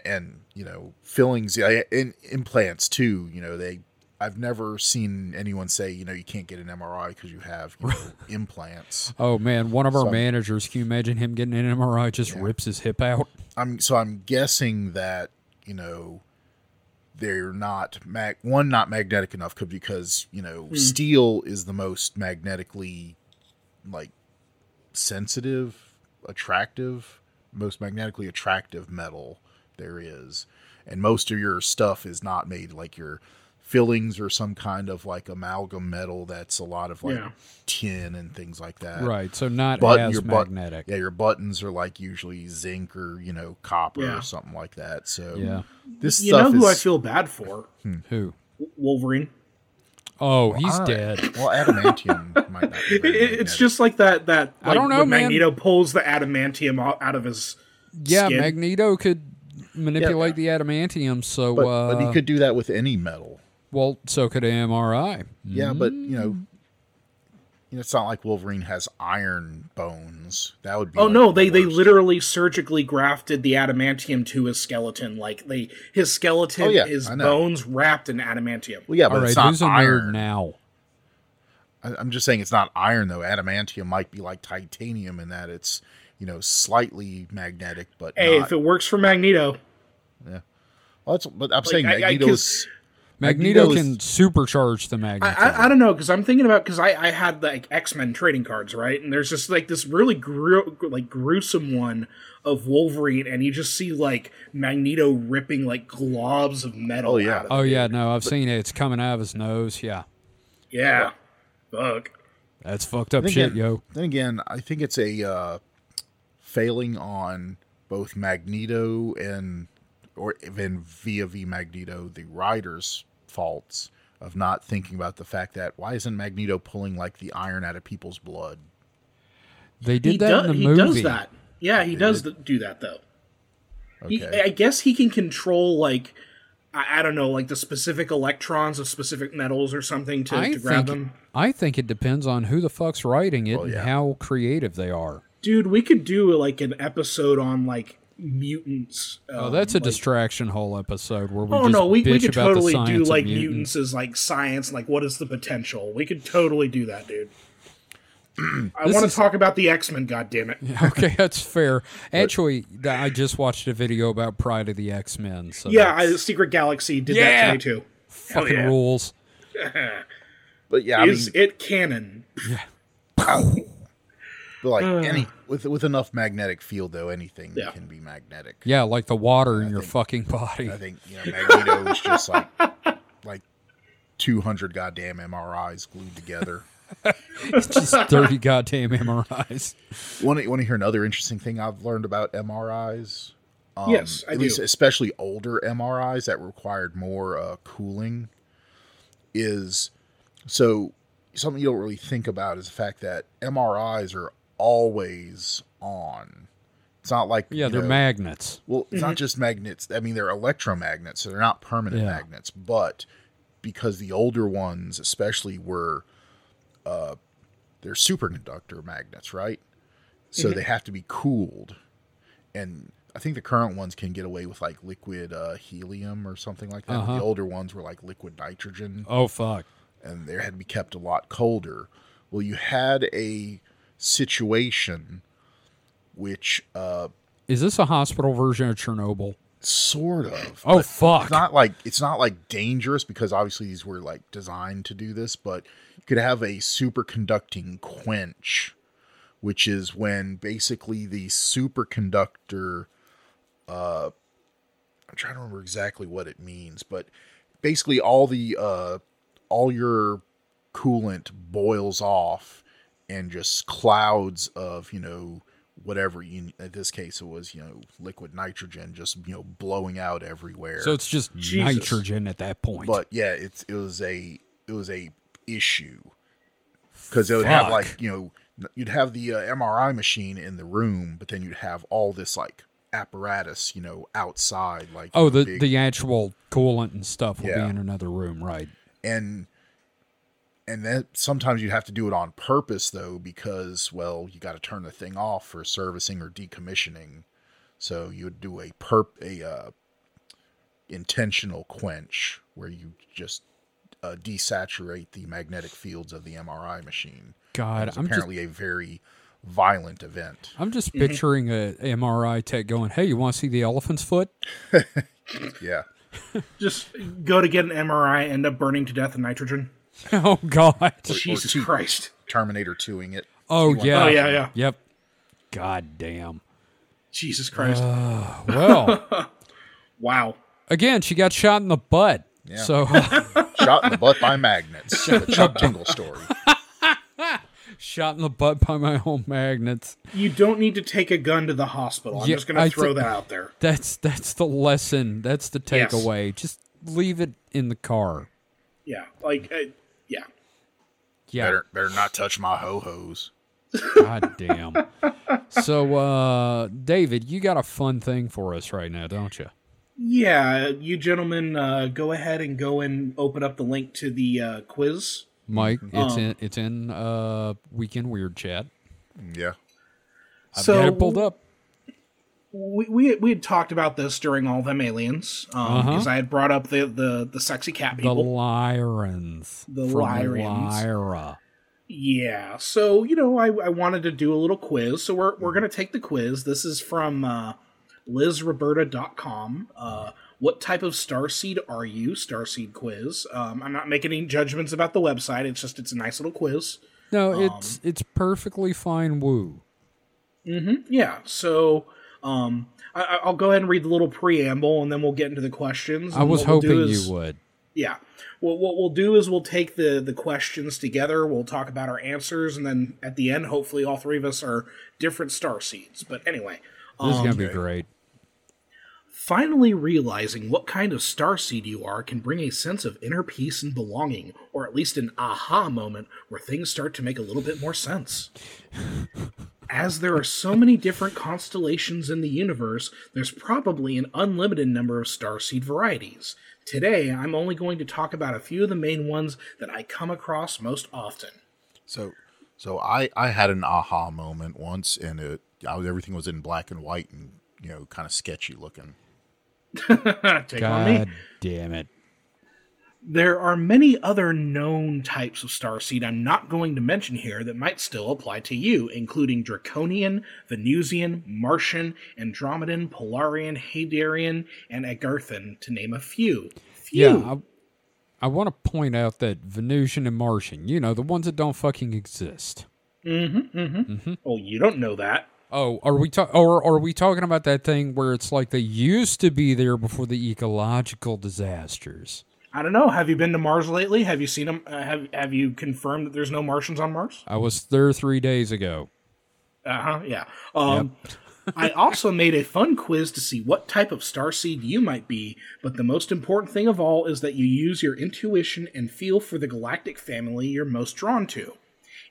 And, you know, fillings, in, implants too, you know, they, I've never seen anyone say, you know, you can't get an M R I because you have you know, implants. Oh man. One of our so, managers, can you imagine him getting an M R I just yeah. rips his hip out? I'm So I'm guessing that, you know, they're not mag- one, not magnetic enough because, you know, mm. steel is the most magnetically like sensitive, attractive, most magnetically attractive metal there is. And most of your stuff is not made like your fillings or some kind of like amalgam metal. That's a lot of like yeah. tin and things like that. Right. So not Button, as your magnetic. But, yeah. Your buttons are like usually zinc or, you know, copper yeah. or something like that. So yeah. this you stuff know who is, I feel bad for? Hmm. Who? Wolverine. Oh, well, he's right. dead. Well, adamantium might not be very magnetic. It's just like that. That like, I don't know, when man. Magneto pulls the adamantium out of his Yeah, skin. Magneto could manipulate yeah. the adamantium. So, but, uh, but he could do that with any metal. Well, so could an M R I. Yeah, mm. but, you know, it's not like Wolverine has iron bones. That would be Oh, like no, the they, they literally surgically grafted the adamantium to his skeleton. Like, they his skeleton oh, yeah, is bones wrapped in adamantium. Well, yeah, but All it's right, not iron. now. I, I'm just saying it's not iron, though. Adamantium might be like titanium in that it's, you know, slightly magnetic, but Hey, not. if it works for Magneto. Yeah. Well, that's, but I'm like, saying Magneto's... I, I, Magneto Magneto's, can supercharge the magnet. I, I, I don't know, because I'm thinking about, because I, I had like X-Men trading cards, right? And there's just like this really gru- like gruesome one of Wolverine, and you just see like Magneto ripping like globs of metal. Oh yeah, out of oh yeah. No, I've but, seen it. It's coming out of his nose. Yeah, yeah. Fuck. That's fucked up then shit, again, yo. Then again, I think it's a uh, failing on both Magneto and or even via V Magneto, the writers' faults of not thinking about the fact that why isn't Magneto pulling like the iron out of people's blood? They did he that does, in the he movie. He does that. Yeah, he did. does do that though. Okay. He, I guess he can control like I, I don't know, like the specific electrons of specific metals or something to, to grab them. I think it depends on who the fuck's writing it well, yeah. and how creative they are. Dude, we could do like an episode on like mutants. Um, oh, that's a like, distraction whole episode where we. Oh just no, we, bitch we could totally do like mutants. mutants as like science, and, like what is the potential? We could totally do that, dude. I want to is... talk about the X-Men, goddammit. Okay, that's fair. Actually, I just watched a video about Pride of the X-Men. So yeah, I, Secret Galaxy did yeah! that today too. Fucking yeah. rules. But yeah, is I mean, it canon? Yeah. But like uh, any with with enough magnetic field though, anything yeah. can be magnetic. Yeah, like the water in I your think, fucking body. I think you know, Magneto is just like like two hundred goddamn M R Is glued together. It's just thirty goddamn M R Is. Want to want to hear another interesting thing I've learned about M R Is? Um, yes, I at do. Least especially older M R Is that required more uh, cooling is so something you don't really think about is the fact that M R Is are always on. It's not like yeah, they're know, magnets. Well, it's mm-hmm. not just magnets. I mean, they're electromagnets, so they're not permanent yeah. magnets. But because the older ones, especially, were uh, they're superconductor magnets, right? So mm-hmm. they have to be cooled. And I think the current ones can get away with like liquid uh, helium or something like that. Uh-huh. The older ones were like liquid nitrogen. Oh fuck! And they had to be kept a lot colder. Well, you had a situation which uh is this a hospital version of Chernobyl? Sort of. Oh fuck. It's not like it's not like dangerous because obviously these were like designed to do this, but you could have a superconducting quench, which is when basically the superconductor uh I'm trying to remember exactly what it means, but basically all the uh all your coolant boils off. And just clouds of, you know, whatever, you, in this case it was, you know, liquid nitrogen just, you know, blowing out everywhere. So it's just Jesus. nitrogen at that point. But yeah, it's it was a it was a issue because it would Fuck. have like, you know, you'd have the uh, M R I machine in the room, but then you'd have all this like apparatus, you know, outside. Like oh, the big, the actual coolant and stuff will yeah. be in another room, right? And. And then sometimes you'd have to do it on purpose, though, because, well, you got to turn the thing off for servicing or decommissioning. So you would do a perp a uh, intentional quench where you just uh, desaturate the magnetic fields of the M R I machine. God, it's apparently just, a very violent event. I'm just picturing an M R I tech going, "Hey, you want to see the elephant's foot?" Yeah, just go to get an M R I, end up burning to death in nitrogen. Oh God! Jesus two, Christ! Terminator two-ing it. Oh two yeah! Oh yeah! Yeah! Yep. God damn! Jesus Christ! Uh, well, wow! Again, she got shot in the butt. Yeah. So shot in the butt by magnets. The Chuck Jingle story. Shot in the butt by my own magnets. You don't need to take a gun to the hospital. I'm yeah, just going to throw th- that out there. That's that's the lesson. That's the takeaway. Yes. Just leave it in the car. Yeah, like. Uh, Yeah. yeah. Better, better not touch my ho-hos. God damn. So, uh, David, you got a fun thing for us right now, don't you? Yeah. You gentlemen, uh, go ahead and go and open up the link to the uh, quiz. Mike, it's um, in it's in uh, Week in Weird chat. Yeah. I've so, got it pulled up. We, we we had talked about this during All Them Aliens, um, because uh-huh. I had brought up the, the, the sexy cat people. The Lyrans. The Lyrans. Lyra. Yeah, so, you know, I, I wanted to do a little quiz, so we're we're going to take the quiz. This is from uh, liz roberta dot com, uh, What type of starseed are you? Starseed quiz. Um, I'm not making any judgments about the website. It's just it's a nice little quiz. No, it's um, it's perfectly fine. Woo. Mm-hmm. Yeah. So um, I, I'll go ahead and read the little preamble, and then we'll get into the questions. I was hoping we'll is, you would. Yeah. Well, what we'll do is we'll take the the questions together. We'll talk about our answers, and then at the end, hopefully, all three of us are different starseeds. But anyway, this is um, gonna be great. Finally realizing what kind of starseed you are can bring a sense of inner peace and belonging, or at least an aha moment where things start to make a little bit more sense. As there are so many different constellations in the universe, there's probably an unlimited number of starseed varieties. Today, I'm only going to talk about a few of the main ones that I come across most often. So, so I, I had an aha moment once, and it I was, everything was in black and white and, you know, kind of sketchy looking. Take God on me. Damn it. There are many other known types of starseed I'm not going to mention here that might still apply to you, including Draconian, Venusian, Martian, Andromedan, Polarian, Hadarian, and Agarthan, to name a few. few. Yeah, I, I want to point out that Venusian and Martian, you know, the ones that don't fucking exist. Mm-hmm, mm-hmm. mm-hmm. Well, you don't know that. Oh, are we ta- or are we talking about that thing where it's like they used to be there before the ecological disasters? I don't know. Have you been to Mars lately? Have you seen them? Uh, have Have you confirmed that there's no Martians on Mars? I was there three days ago. Uh huh. Yeah. Um, yep. I also made a fun quiz to see what type of starseed you might be, but the most important thing of all is that you use your intuition and feel for the galactic family you're most drawn to.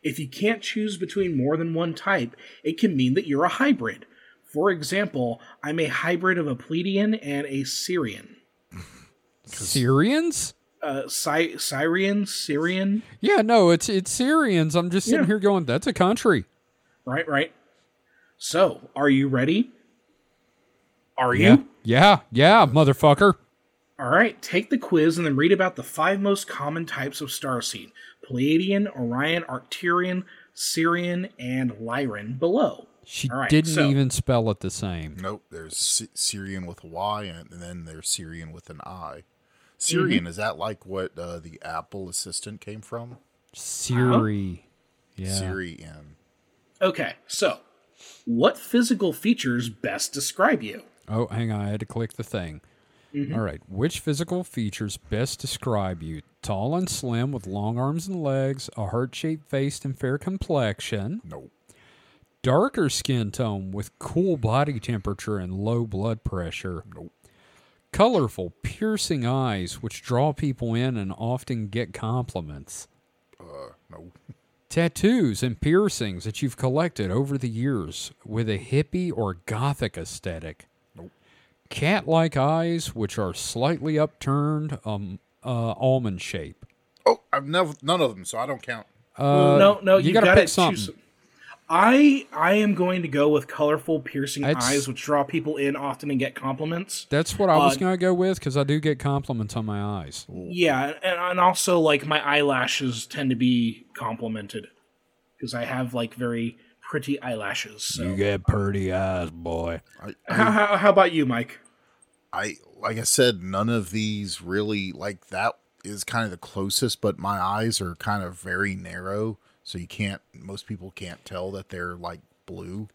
If you can't choose between more than one type, it can mean that you're a hybrid. For example, I'm a hybrid of a Pleiadian and a Sirian. Sirians? Uh, Sy- Sirian, Sirian. Yeah, no, it's it's Sirians. I'm just sitting yeah. here going, that's a country. Right, right. So, are you ready? Are yeah. you? Yeah, yeah, motherfucker. All right, take the quiz and then read about the five most common types of starseed. Pleiadian, Orion, Arcturian, Sirian, and Lyran below. She right, didn't so. even spell it the same. Nope, there's C- Sirian with a Y, and then there's Sirian with an I. Sirian, mm-hmm. is that like what uh, the Apple assistant came from? Siri. Uh-huh. Yeah. Sirian. Okay, so what physical features best describe you? Oh, hang on, I had to click the thing. Mm-hmm. All right, which physical features best describe you? Tall and slim with long arms and legs, a heart-shaped face and fair complexion. Nope. Darker skin tone with cool body temperature and low blood pressure. Nope. Colorful, piercing eyes which draw people in and often get compliments. Uh, no. Tattoos and piercings that you've collected over the years with a hippie or gothic aesthetic. Nope. Cat-like eyes which are slightly upturned, um... Uh, almond shape. Oh, I've never none of them, so I don't count. Uh, no, no, you, you gotta, gotta pick something. Choose. I I am going to go with colorful, piercing that's, eyes, which draw people in often and get compliments. That's what I was uh, gonna go with because I do get compliments on my eyes. Yeah, and, and also like my eyelashes tend to be complimented because I have like very pretty eyelashes. So. You get pretty eyes, boy. I, I, how, how, how about you, Mike? I. Like I said, none of these really, like that is kind of the closest, but my eyes are kind of very narrow, so you can't, most people can't tell that they're like blue.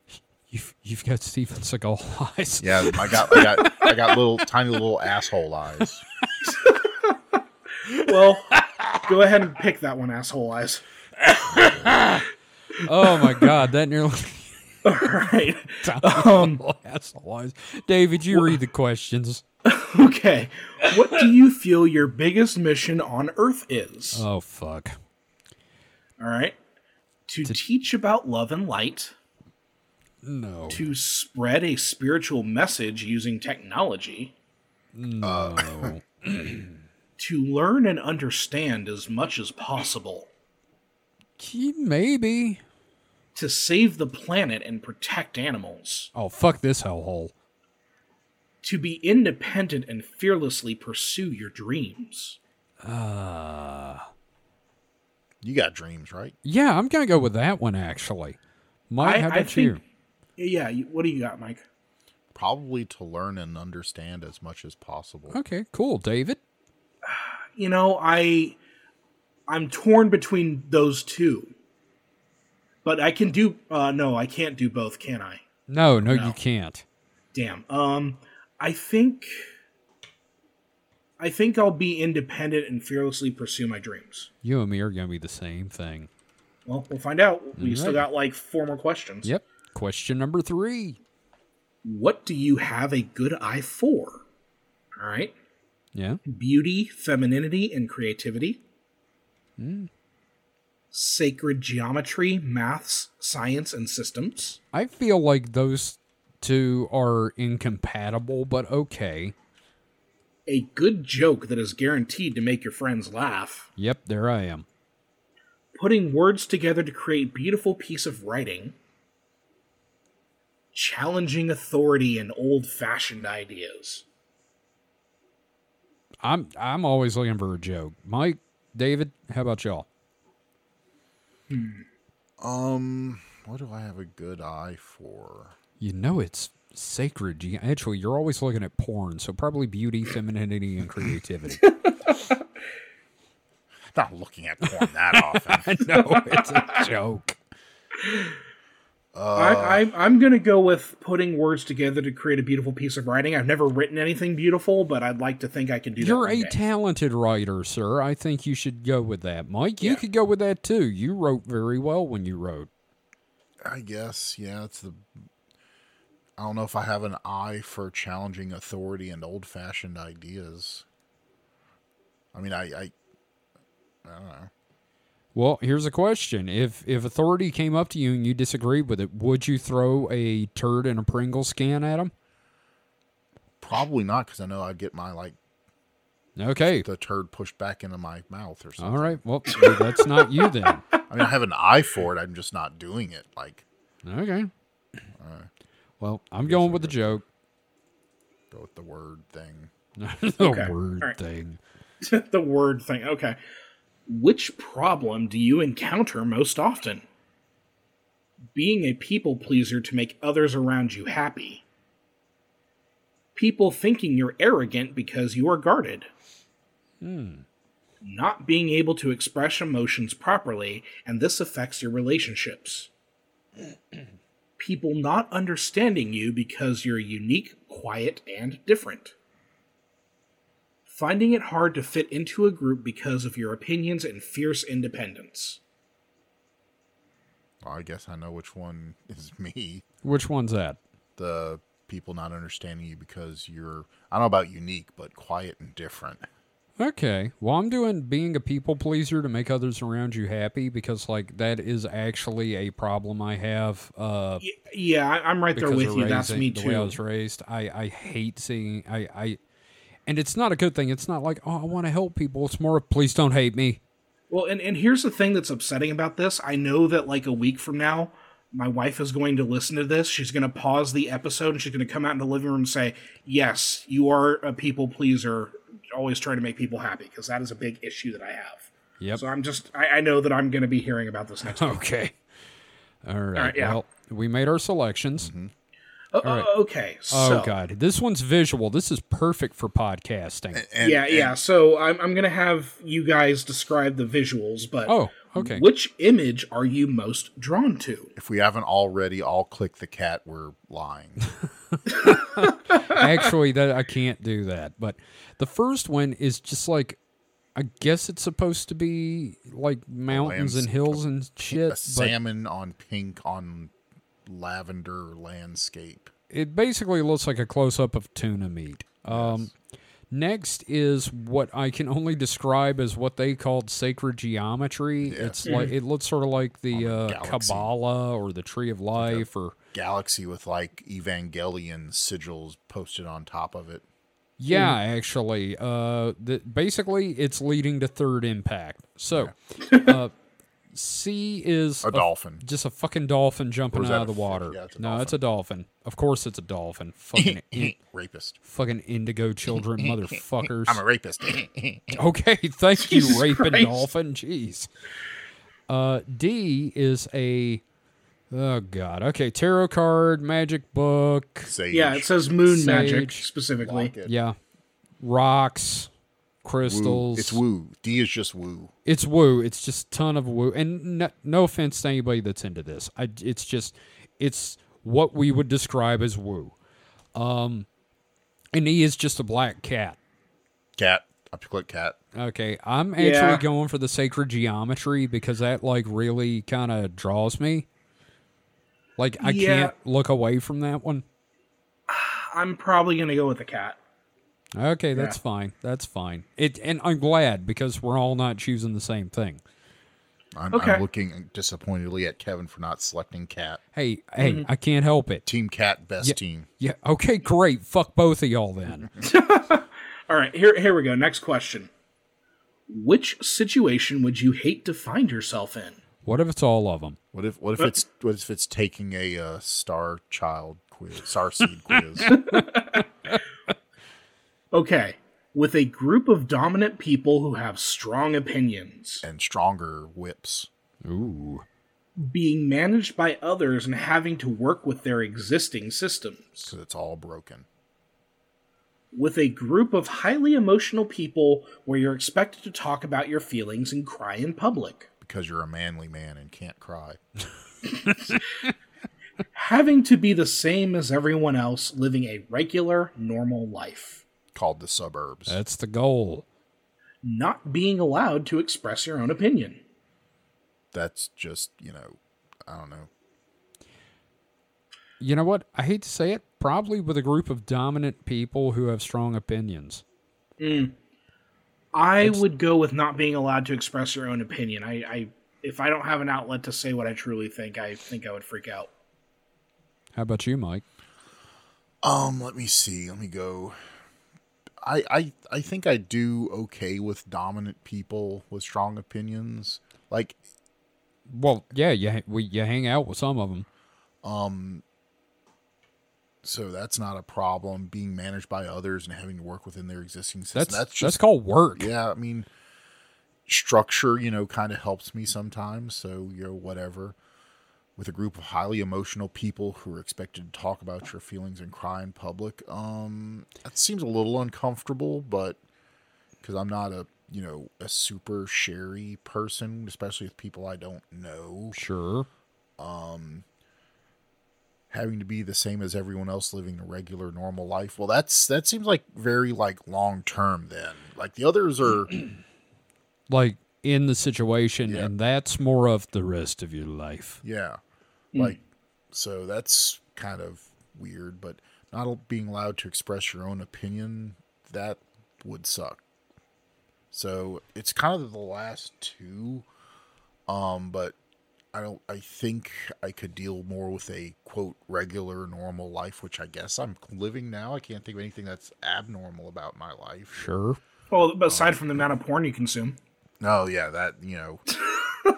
You've, you've got Steven Seagal eyes. Yeah, I got, I got, I got little, tiny little asshole eyes. Well, go ahead and pick that one, asshole eyes. Oh my God, that nearly... All right. Um, David, you read the questions. Okay. What do you feel your biggest mission on Earth is? Oh, fuck. All right. To, to teach about love and light. No. To spread a spiritual message using technology. No. To learn and understand as much as possible. Maybe. To save the planet and protect animals. Oh, fuck this hellhole. To be independent and fearlessly pursue your dreams. Uh, you got dreams, right? Yeah, I'm going to go with that one, actually. Mike, I, how about I think, you? Yeah, what do you got, Mike? probably to learn and understand as much as possible. Okay, cool. David? You know, I, I'm torn between those two. But I can do... Uh, no, I can't do both, can I? No, no, no, you can't. Damn. Um, I think... I think I'll be independent and fearlessly pursue my dreams. You and me are going to be the same thing. Well, we'll find out. We right. still got like four more questions. Yep. Question number three. What do you have a good eye for? All right. Yeah. Beauty, femininity, and creativity. Mm. Sacred geometry, maths, science, and systems. I feel like those two are incompatible, but okay. A good joke that is guaranteed to make your friends laugh. Yep, there I am. Putting words together to create a beautiful piece of writing. Challenging authority and old-fashioned ideas. I'm I'm always looking for a joke. Mike, David, how about y'all? Hmm. Um, what do I have a good eye for? You know it's... Sacred. Actually, you're always looking at porn, so probably beauty, femininity, and creativity. Not looking at porn that often. No, it's a joke. Uh, I, I, I'm going to go with putting words together to create a beautiful piece of writing. I've never written anything beautiful, but I'd like to think I can do that. You're a day. talented writer, sir. I think you should go with that. Mike, you yeah. could go with that too. You wrote very well when you wrote. I guess, yeah, it's the... I don't know if I have an eye for challenging authority and old-fashioned ideas. I mean, I, I, I don't know. Well, here's a question. If if authority came up to you and you disagreed with it, would you throw a turd in a Pringles can at him? Probably not, because I know I'd get my, like, okay, the turd pushed back into my mouth or something. All right, well, that's not you then. I mean, I have an eye for it. I'm just not doing it. Like, okay. All right. Well, I'm going with the joke. Go with the word thing. the okay. word right. thing. the word thing. Okay. Which problem do you encounter most often? Being a people pleaser to make others around you happy. People thinking you're arrogant because you are guarded. Hmm. Not being able to express emotions properly, and this affects your relationships. People not understanding you because you're unique, quiet, and different. Finding it hard to fit into a group because of your opinions and fierce independence. Well, I guess I know which one is me. Which one's that? The people not understanding you because you're, I don't know about unique, but quiet and different. Okay. Well, I'm doing being a people pleaser to make others around you happy because, like, that is actually a problem I have. Uh, yeah, I'm right there with you. Raising, That's me, the too. The way I was raised, I, I hate seeing... I, I, And it's not a good thing. It's not like, oh, I want to help people. It's more, please don't hate me. Well, and, and here's the thing that's upsetting about this. I know that, like, a week from now, my wife is going to listen to this. She's going to pause the episode, and she's going to come out in the living room and say, yes, you are a people pleaser, always trying to make people happy, because that is a big issue that I have. Yep. So I'm just, I, I know that I'm going to be hearing about this next week. Okay. All right. All right, yeah. Well, we made our selections. Mm-hmm. Oh, right. Okay. So. Oh, God. This one's visual. This is perfect for podcasting. And, and, yeah, and, yeah. So I'm, I'm going to have you guys describe the visuals, but oh, okay. Which image are you most drawn to? If we haven't already all clicked the cat, we're lying. Actually, that I can't do that. But the first one is just like, I guess it's supposed to be like mountains and hills and shit. A salmon but on pink on lavender landscape. It basically looks like a close-up of tuna meat. Um, yes. Next is what I can only describe as what they called sacred geometry. Yeah. It's mm. like it looks sort of like the uh, Kabbalah or the Tree of Life, like or galaxy with like Evangelion sigils posted on top of it. Yeah, mm. actually, uh, the, basically it's leading to Third Impact. So, yeah. uh, C is a, a dolphin, just a fucking dolphin jumping out of the water. Yeah, it's no, dolphin. It's a dolphin. Of course, it's a dolphin. Fucking in, rapist. Fucking indigo children, motherfuckers. I'm a rapist. Okay, thank you, Jesus raping Christ. Dolphin. Jeez. Uh, D is a Oh, God. Okay, tarot card, magic book. Sage. Yeah, it says moon Sage. Magic specifically. Yeah. Rocks, crystals. Woo. It's woo. D is just woo. It's woo. It's just a ton of woo. And no, no offense to anybody that's into this. I, it's just, it's what we would describe as woo. Um, and he is just a black cat. Cat. I click cat. Okay, I'm actually yeah. going for the sacred geometry because that, like, really kind of draws me. Like, I yeah. can't look away from that one. I'm probably going to go with the cat. Okay, that's yeah. fine. That's fine. It, and I'm glad because we're all not choosing the same thing. I'm, okay. I'm looking disappointedly at Kevin for not selecting cat. Hey, hey, mm-hmm. I can't help it. Team cat, best yeah, team. Yeah. Okay, great. Fuck both of y'all then. All right, here, here we go. Next question. Which situation would you hate to find yourself in? What if it's all of them? What if what if what? it's what if it's taking a uh, star child quiz, Starseed quiz? Okay, with a group of dominant people who have strong opinions and stronger whips. Ooh. Being managed by others and having to work with their existing systems. So it's all broken. With a group of highly emotional people where you're expected to talk about your feelings and cry in public. Because you're a manly man and can't cry. Having to be the same as everyone else, living a regular, normal life. Called the suburbs. That's the goal. Not being allowed to express your own opinion. That's just, you know, I don't know. You know what? I hate to say it. Probably with a group of dominant people who have strong opinions. Mm. I it's, would go with not being allowed to express your own opinion. I, I, if I don't have an outlet to say what I truly think, I think I would freak out. How about you, Mike? Um, let me see. Let me go. I, I, I think I do okay with dominant people with strong opinions. Like, well, yeah, you we you hang out with some of them. Um. So that's not a problem. Being managed by others and having to work within their existing system. That's, that's, just, that's called work. Yeah, I mean, structure, you know, kind of helps me sometimes. So, you know, whatever. With a group of highly emotional people who are expected to talk about your feelings and cry in public. Um, that seems a little uncomfortable, but because I'm not a, you know, a super sherry person, especially with people I don't know. Sure. Um... Having to be the same as everyone else, living a regular, normal life. Well, that's that seems like very like long term. Then, like the others are like in the situation, yeah. and that's more of the rest of your life. Yeah, mm. like so that's kind of weird. But not being allowed to express your own opinion, that would suck. So it's kind of the last two, um, but. I don't. I think I could deal more with a, quote, regular, normal life, which I guess I'm living now. I can't think of anything that's abnormal about my life. Sure. Well, aside um, from the amount of porn you consume. No, yeah, that, you know.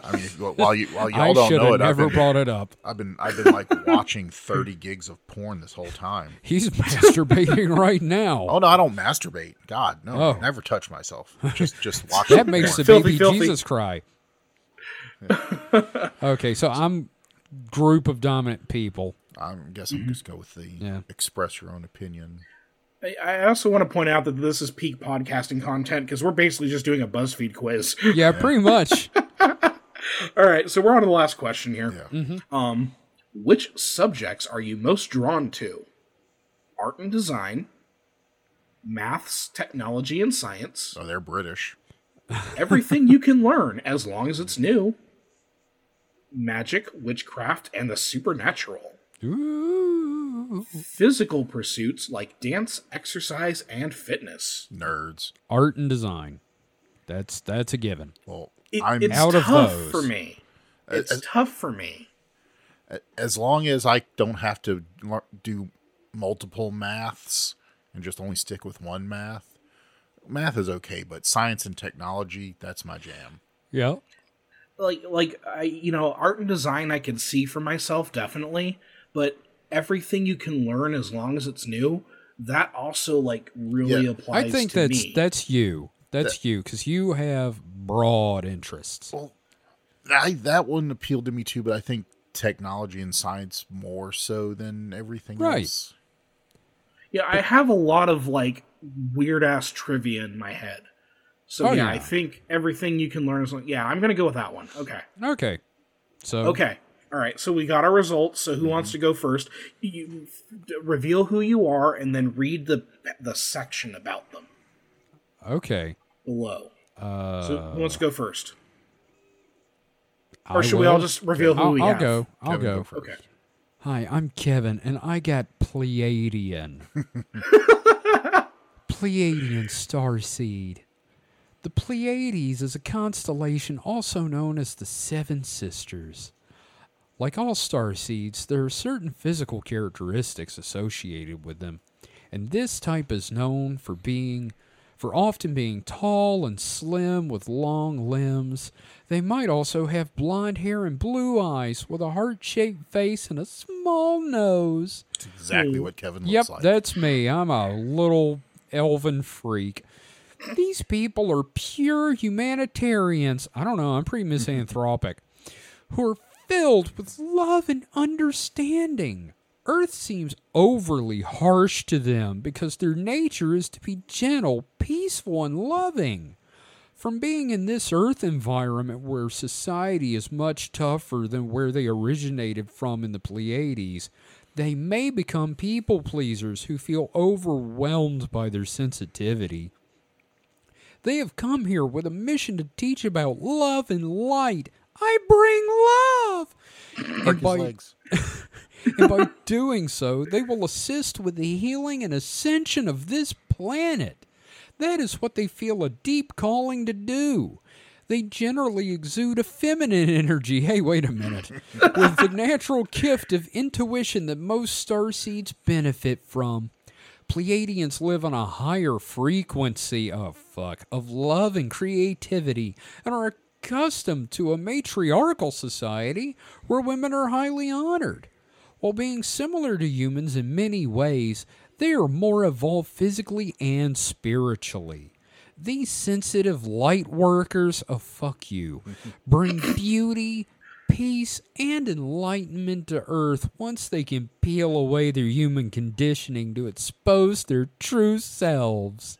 I mean, while you while y'all don't know it, I never I've been, brought it up. I've been I've been like watching thirty gigs of porn this whole time. He's masturbating right now. Oh no, I don't masturbate. God, no, oh. I never touch myself. Just just watch. That makes porn. The baby filthy, Jesus filthy. Cry. Yeah. Okay, so I'm group of dominant people. I guess I'm mm-hmm. just go with the yeah. express your own opinion. I, I also want to point out that this is peak podcasting content because we're basically just doing a BuzzFeed quiz. Yeah, yeah. pretty much. All right, so we're on to the last question here. Yeah. Mm-hmm. Um, which subjects are you most drawn to? Art and design, maths, technology, and science. Oh, they're British. Everything you can learn as long as it's new. Magic, witchcraft, and the supernatural. Ooh. Physical pursuits like dance, exercise, and fitness. Nerds. Art and design. That's that's a given. Well, it, I'm it's out tough of those. For me. It's as, tough for me. As long as I don't have to do multiple maths and just only stick with one math. Math is okay, but science and technology, that's my jam. Yeah. Like, like I, you know, art and design I can see for myself, definitely. But everything you can learn as long as it's new, that also, like, really yeah. applies to me. I think that's, me. that's you. That's that, you, because you have broad interests. Well, I, that one appealed to me, too, but I think technology and science more so than everything right. else. Yeah, I have a lot of like weird ass trivia in my head. So oh, yeah, yeah, I think everything you can learn is like, yeah, I'm going to go with that one. Okay. Okay. So okay. All right. So we got our results. So who mm-hmm. wants to go first? You f- reveal who you are and then read the the section about them. Okay. Below. Uh, so who wants to go first? Or I should will. we all just reveal who I'll, we I'll have? Go. I'll Kevin, go. go first. Okay. Hi, I'm Kevin, and I got Pleiadian. Pleiadian Starseed. The Pleiades is a constellation also known as the Seven Sisters. Like all starseeds, there are certain physical characteristics associated with them, and this type is known for being, for often being tall and slim with long limbs. They might also have blonde hair and blue eyes with a heart-shaped face and a small nose. That's exactly what Kevin looks yep, like. Yep, that's me. I'm a little elven freak. These people are pure humanitarians. I don't know, I'm pretty misanthropic. Who are filled with love and understanding. Earth seems overly harsh to them because their nature is to be gentle, peaceful, and loving. From being in this Earth environment where society is much tougher than where they originated from in the Pleiades, they may become people pleasers who feel overwhelmed by their sensitivity. They have come here with a mission to teach about love and light. I bring love! And by, legs. and by doing so, they will assist with the healing and ascension of this planet. That is what they feel a deep calling to do. They generally exude a feminine energy. Hey, wait a minute. With the natural gift of intuition that most starseeds benefit from. Pleiadians live on a higher frequency of, fuck, of love and creativity and are accustomed to a matriarchal society where women are highly honored. While being similar to humans in many ways, they are more evolved physically and spiritually. These sensitive light workers, oh fuck you, bring beauty, peace, and enlightenment to Earth once they can peel away their human conditioning to expose their true selves.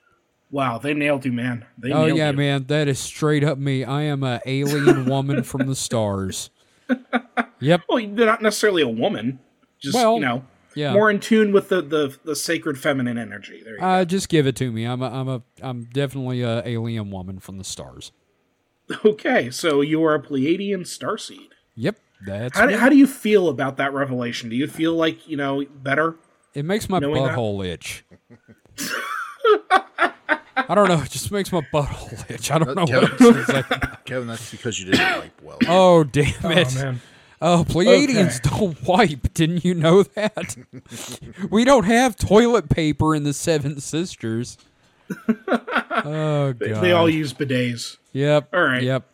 Wow, they nailed you, man. They oh, nailed yeah, you. man. That is straight up me. I am an alien woman from the stars. Yep. Well, they're not necessarily a woman. Just, well, you know, yeah. more in tune with the, the, the sacred feminine energy. There you uh, go. Just give it to me. I'm a, I'm a, I'm definitely an alien woman from the stars. Okay, so you are a Pleiadian starseed. Yep, that's how, how do you feel about that revelation? Do you feel like, you know, better? It makes my butthole that? itch. I don't know. It just makes my butthole itch. I don't know Kevin, what it is. Like. Kevin, that's because you didn't wipe well. Oh, damn it. Oh, man. Oh, Pleiadians okay. don't wipe. Didn't you know that? We don't have toilet paper in the Seven Sisters. Oh, God. They, they all use bidets. Yep. All right. Yep.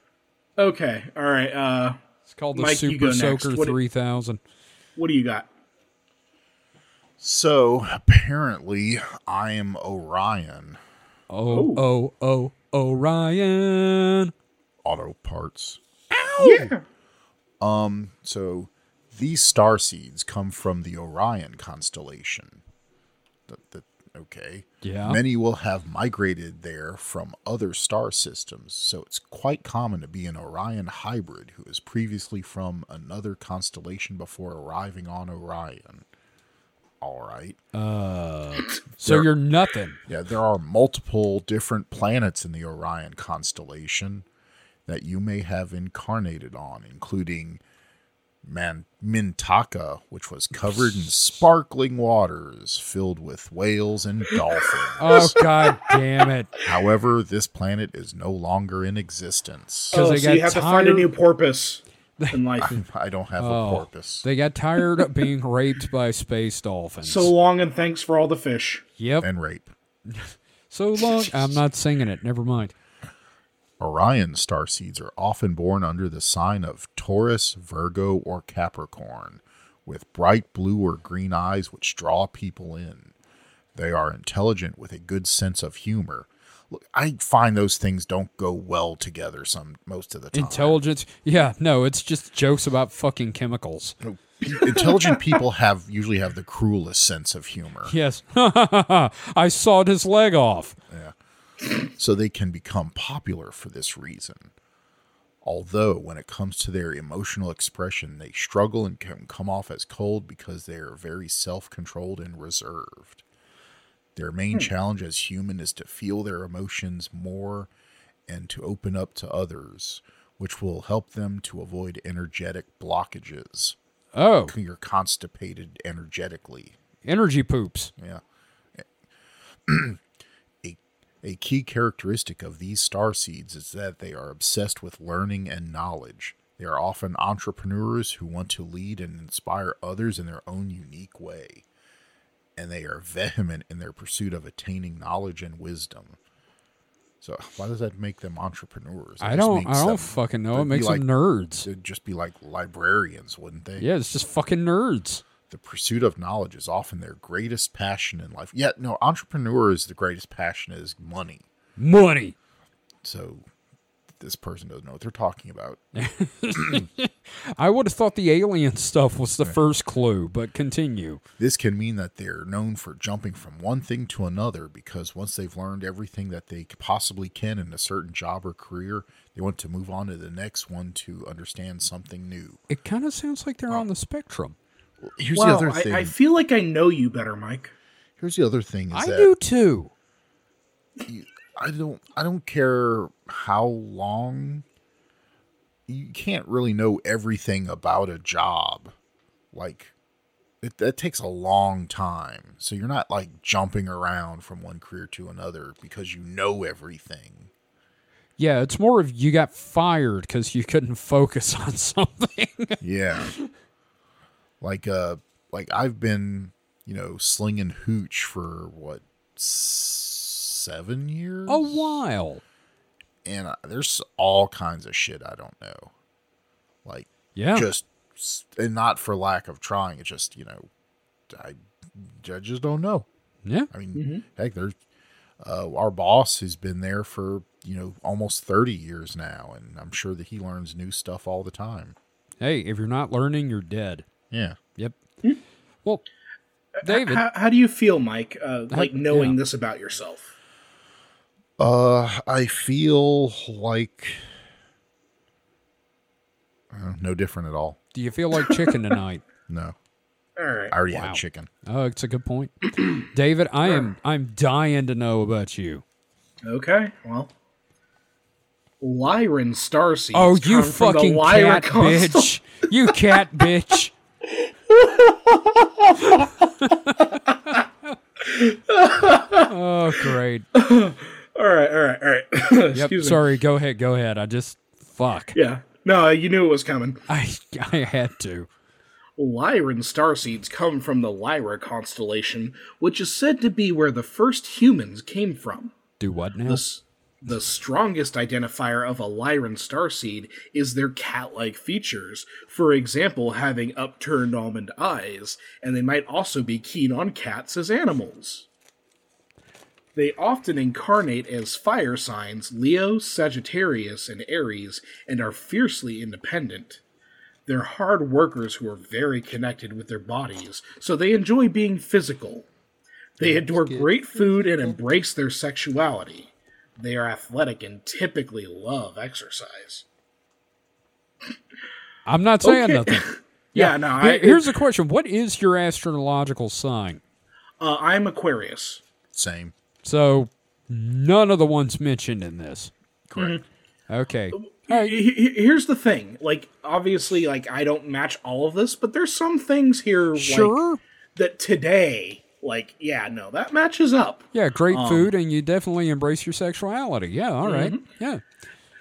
Okay. All right. Uh, it's called the Mike, Super Soaker three thousand. What do you got? So, apparently, I am Orion. Oh, oh, oh, oh, Orion. Auto parts. Ow! Yeah. Um, so, these starseeds come from the Orion constellation. The, the, okay. Yeah. Many will have migrated there from other star systems, so it's quite common to be an Orion hybrid who is previously from another constellation before arriving on Orion. All right. Uh, so there, you're nothing. Yeah, there are multiple different planets in the Orion constellation that you may have incarnated on, including Man- Mintaka, which was covered in sparkling waters filled with whales and dolphins. Oh, God damn it. However, this planet is no longer in existence. Oh, they so got you have tired. to find a new porpoise. In life. I, I don't have oh, a porpoise. They got tired of being raped by space dolphins. So long and thanks for all the fish. Yep. And rape. So long. I'm not singing it. Never mind. Orion starseeds are often born under the sign of Taurus, Virgo, or Capricorn, with bright blue or green eyes which draw people in. They are intelligent with a good sense of humor. look, I find those things don't go well together some most of the time. Intelligence, yeah, no, it's just jokes about fucking chemicals. You know, intelligent people have usually have the cruelest sense of humor. Yes. I sawed his leg off. Yeah. So they can become popular for this reason. Although when it comes to their emotional expression, they struggle and can come off as cold because they are very self-controlled and reserved. Their main hmm. challenge as human is to feel their emotions more and to open up to others, which will help them to avoid energetic blockages. Oh. You're constipated energetically. Energy poops. Yeah. a, a key characteristic of these starseeds is that they are obsessed with learning and knowledge. They are often entrepreneurs who want to lead and inspire others in their own unique way. And they are vehement in their pursuit of attaining knowledge and wisdom. So why does that make them entrepreneurs? That I don't, I don't them, fucking know. It makes like, them nerds. They'd just be like librarians, wouldn't they? Yeah, it's just fucking nerds. The pursuit of knowledge is often their greatest passion in life. Yeah, no, entrepreneurs, the greatest passion is money. Money. So this person doesn't know what they're talking about. I would have thought the alien stuff was the first clue, but continue. This can mean that they're known for jumping from one thing to another because once they've learned everything that they possibly can in a certain job or career, they want to move on to the next one to understand something new. It kind of sounds like they're wow. on the spectrum. Well, here's wow, the other thing. I, I feel like I know you better, Mike. Here's the other thing. Is I that do too. You, I don't. I don't care how long. You can't really know everything about a job. Like, it, that takes a long time. So you're not, like, jumping around from one career to another because you know everything. Yeah, it's more of you got fired because you couldn't focus on something. Yeah. Like, uh, like, I've been, you know, slinging hooch for, what, seven years? A while. And I, there's all kinds of shit I don't know. Like, yeah. just, and not for lack of trying. It's just, you know, I, I just don't know. Yeah. I mean, mm-hmm. heck, there's, uh, our boss has been there for, you know, almost thirty years now. And I'm sure that he learns new stuff all the time. Hey, if you're not learning, you're dead. Yeah. Yep. Mm-hmm. Well, David. How, how do you feel, Mike, uh, like I, knowing yeah. this about yourself? Uh, I feel like uh, no different at all. Do you feel like chicken tonight? No. All right. I already wow. had chicken. Oh, it's a good point. David, I am I'm dying to know about you. Okay. Well, Lyran starseeds. Oh, you fucking cat bitch. You cat bitch. Oh, great. All right, all right, all right. Excuse yep, me. Sorry, go ahead, go ahead. I just, fuck. Yeah. No, you knew it was coming. I I had to. Lyran starseeds come from the Lyra constellation, which is said to be where the first humans came from. Do what now? The, the strongest identifier of a Lyran starseed is their cat-like features, for example, having upturned almond eyes, and they might also be keen on cats as animals. They often incarnate as fire signs, Leo, Sagittarius, and Aries, and are fiercely independent. They're hard workers who are very connected with their bodies, so they enjoy being physical. They adore great food and embrace their sexuality. They are athletic and typically love exercise. I'm not saying okay. nothing. Yeah, yeah no. I, Here's the question. What is your astrological sign? Uh, I'm Aquarius. Same. So, none of the ones mentioned in this. Correct. Mm-hmm. Okay. All right. Here's the thing. Like, obviously, like, I don't match all of this, but there's some things here sure. like, that today, like, yeah, no, that matches up. Yeah, great um, food, and you definitely embrace your sexuality. Yeah, all right. Mm-hmm. Yeah.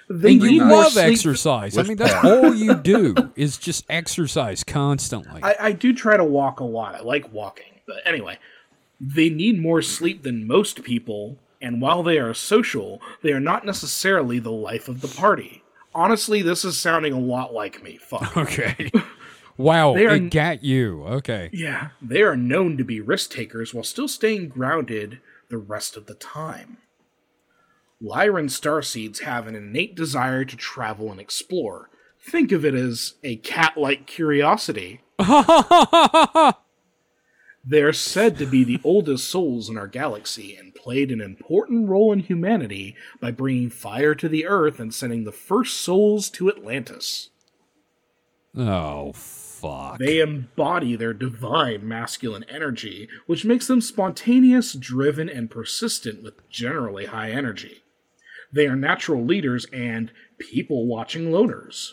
They and you love exercise. I mean, that's all you do is just exercise constantly. I, I do try to walk a lot. I like walking. But anyway... They need more sleep than most people, and while they are social, they are not necessarily the life of the party. Honestly, this is sounding a lot like me. Fuck. Okay. Wow, they are, it got you. Okay. Yeah, they are known to be risk takers while still staying grounded the rest of the time. Lyran starseeds have an innate desire to travel and explore. Think of it as a cat-like curiosity. They're said to be the oldest souls in our galaxy and played an important role in humanity by bringing fire to the Earth and sending the first souls to Atlantis. Oh, fuck. They embody their divine masculine energy, which makes them spontaneous, driven, and persistent with generally high energy. They are natural leaders and people-watching loners.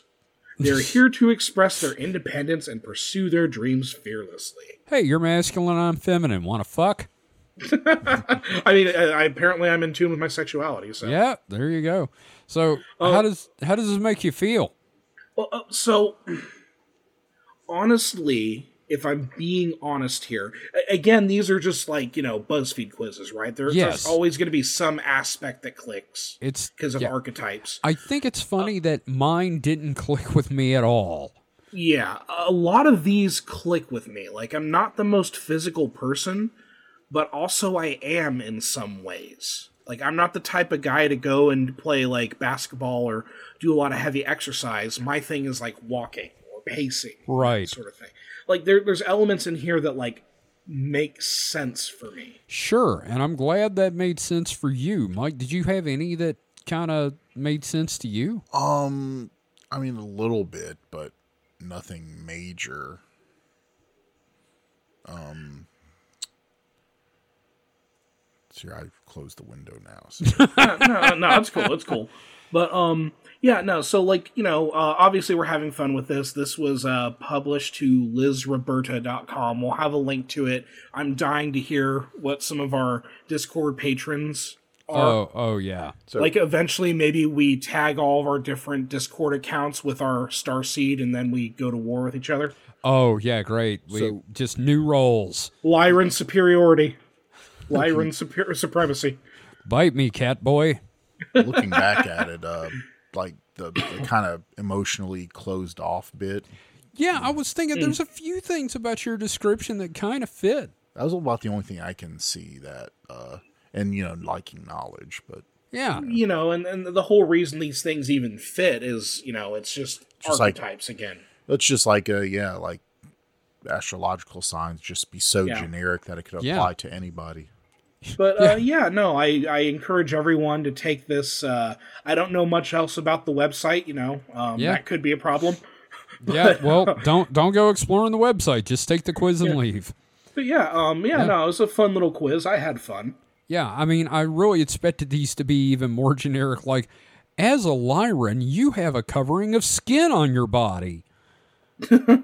They're here to express their independence and pursue their dreams fearlessly. Hey, you're masculine, I'm feminine. Want to fuck? I mean, I, apparently I'm in tune with my sexuality. So yeah, there you go. So uh, how does how does this make you feel? Well, uh, so honestly, if I'm being honest here, again, these are just like, you know, BuzzFeed quizzes, right? There, yes. There's always going to be some aspect that clicks because of yeah. archetypes. I think it's funny uh, that mine didn't click with me at all. Yeah, a lot of these click with me. Like, I'm not the most physical person, but also I am in some ways. Like, I'm not the type of guy to go and play, like, basketball or do a lot of heavy exercise. My thing is, like, walking or pacing. Right. Sort of thing. Like, there, there's elements in here that, like, make sense for me. Sure, and I'm glad that made sense for you. Mike, did you have any that kind of made sense to you? Um, I mean, a little bit, but nothing major. Um... Sure, I closed the window now. So. no, no, no, it's cool. It's cool. But, um, yeah, no, so, like, you know, uh, obviously we're having fun with this. This was uh, published to liz roberta dot com. We'll have a link to it. I'm dying to hear what some of our Discord patrons are. Oh, oh yeah. So, like, eventually maybe we tag all of our different Discord accounts with our Starseed, and then we go to war with each other. Oh, yeah, great. We so, just new roles. Lyran superiority. Lyran super- supremacy. Bite me, cat boy. Looking back at it, uh, like the, the kind of emotionally closed off bit. Yeah, I was thinking mm. there's a few things about your description that kind of fit. That was about the only thing I can see that, uh, and, you know, liking knowledge, but. Yeah. You know, and, and the whole reason these things even fit is, you know, it's just, just archetypes like, again. It's just like, a, yeah, like astrological signs just be so yeah. generic that it could apply yeah. to anybody. But, uh, yeah. yeah, no, I, I encourage everyone to take this. Uh, I don't know much else about the website, you know. Um, yeah. That could be a problem. But, yeah, well, don't don't go exploring the website. Just take the quiz and yeah. leave. But, yeah, um, yeah, yeah, no, it was a fun little quiz. I had fun. Yeah, I mean, I really expected these to be even more generic. Like, as a Lyran, you have a covering of skin on your body. You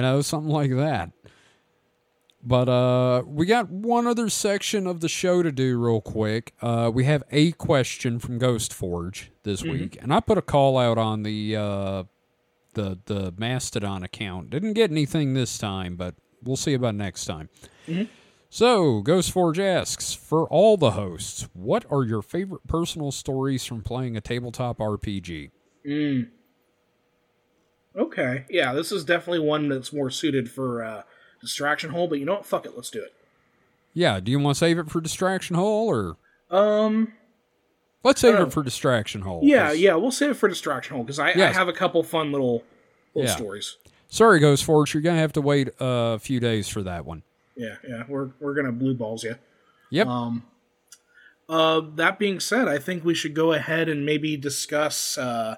know, something like that. But uh, we got one other section of the show to do real quick. Uh, we have a question from Ghost Forge this mm-hmm. week, and I put a call out on the uh, the the Mastodon account. Didn't get anything this time, but we'll see about next time. Mm-hmm. So Ghost Forge asks, for all the hosts, what are your favorite personal stories from playing a tabletop R P G? Mm. Okay, yeah, this is definitely one that's more suited for. Uh, Distraction Hole, but you know what? Fuck it, let's do it. Yeah, do you want to save it for Distraction Hole, or? Um, Let's save it for Distraction Hole. Yeah, cause... yeah, we'll save it for Distraction Hole, because I, yes. I have a couple fun little, little yeah. stories. Sorry, Ghost Forge, you're going to have to wait a few days for that one. Yeah, yeah, we're we're going to blue balls you. Yep. Um, uh, that being said, I think we should go ahead and maybe discuss... Uh,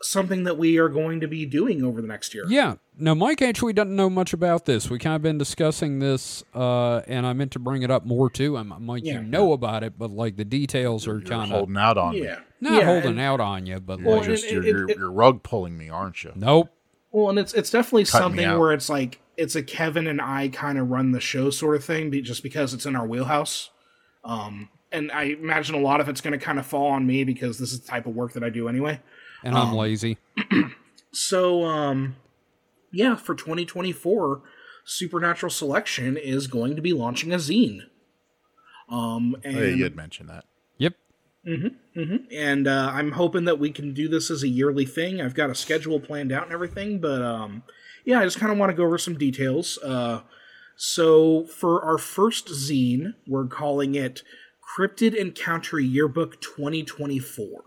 something that we are going to be doing over the next year. Yeah. Now, Mike actually doesn't know much about this. We kind of been discussing this, uh, and I meant to bring it up more, too. I'm like, yeah. you know about it, but, like, the details are kind of... holding out on yeah. me. Not yeah, holding and, out on you, but... Yeah, like, just, it, you're, it, you're, it, you're rug pulling me, aren't you? Nope. Well, and it's it's definitely Cut something where it's, like, it's a Kevin and I kind of run the show sort of thing, just because it's in our wheelhouse. Um, and I imagine a lot of it's going to kind of fall on me, because this is the type of work that I do anyway. And I'm um, lazy. So, um, yeah, for twenty twenty-four, Supernatural Selection is going to be launching a zine. Um, and, hey, you had mentioned that. Yep. Mm-hmm, mm-hmm. And uh, I'm hoping that we can do this as a yearly thing. I've got a schedule planned out and everything, but um, yeah, I just kind of want to go over some details. Uh, so for our first zine, we're calling it Cryptid Encounter Yearbook twenty twenty-four.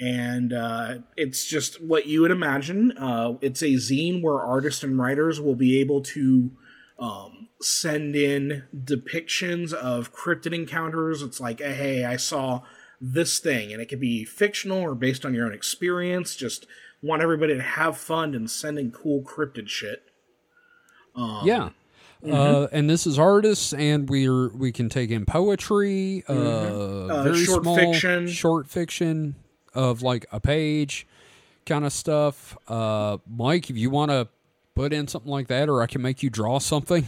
And uh, it's just what you would imagine. Uh, it's a zine where artists and writers will be able to um, send in depictions of cryptid encounters. It's like, hey, I saw this thing. And it could be fictional or based on your own experience. Just want everybody to have fun and send in cool cryptid shit. Um, yeah. Mm-hmm. Uh, and this is artists, and we're we can take in poetry, mm-hmm. uh, uh, very short small fiction. short fiction of like a page kind of stuff. Uh, Mike, if you want to put in something like that, or I can make you draw something.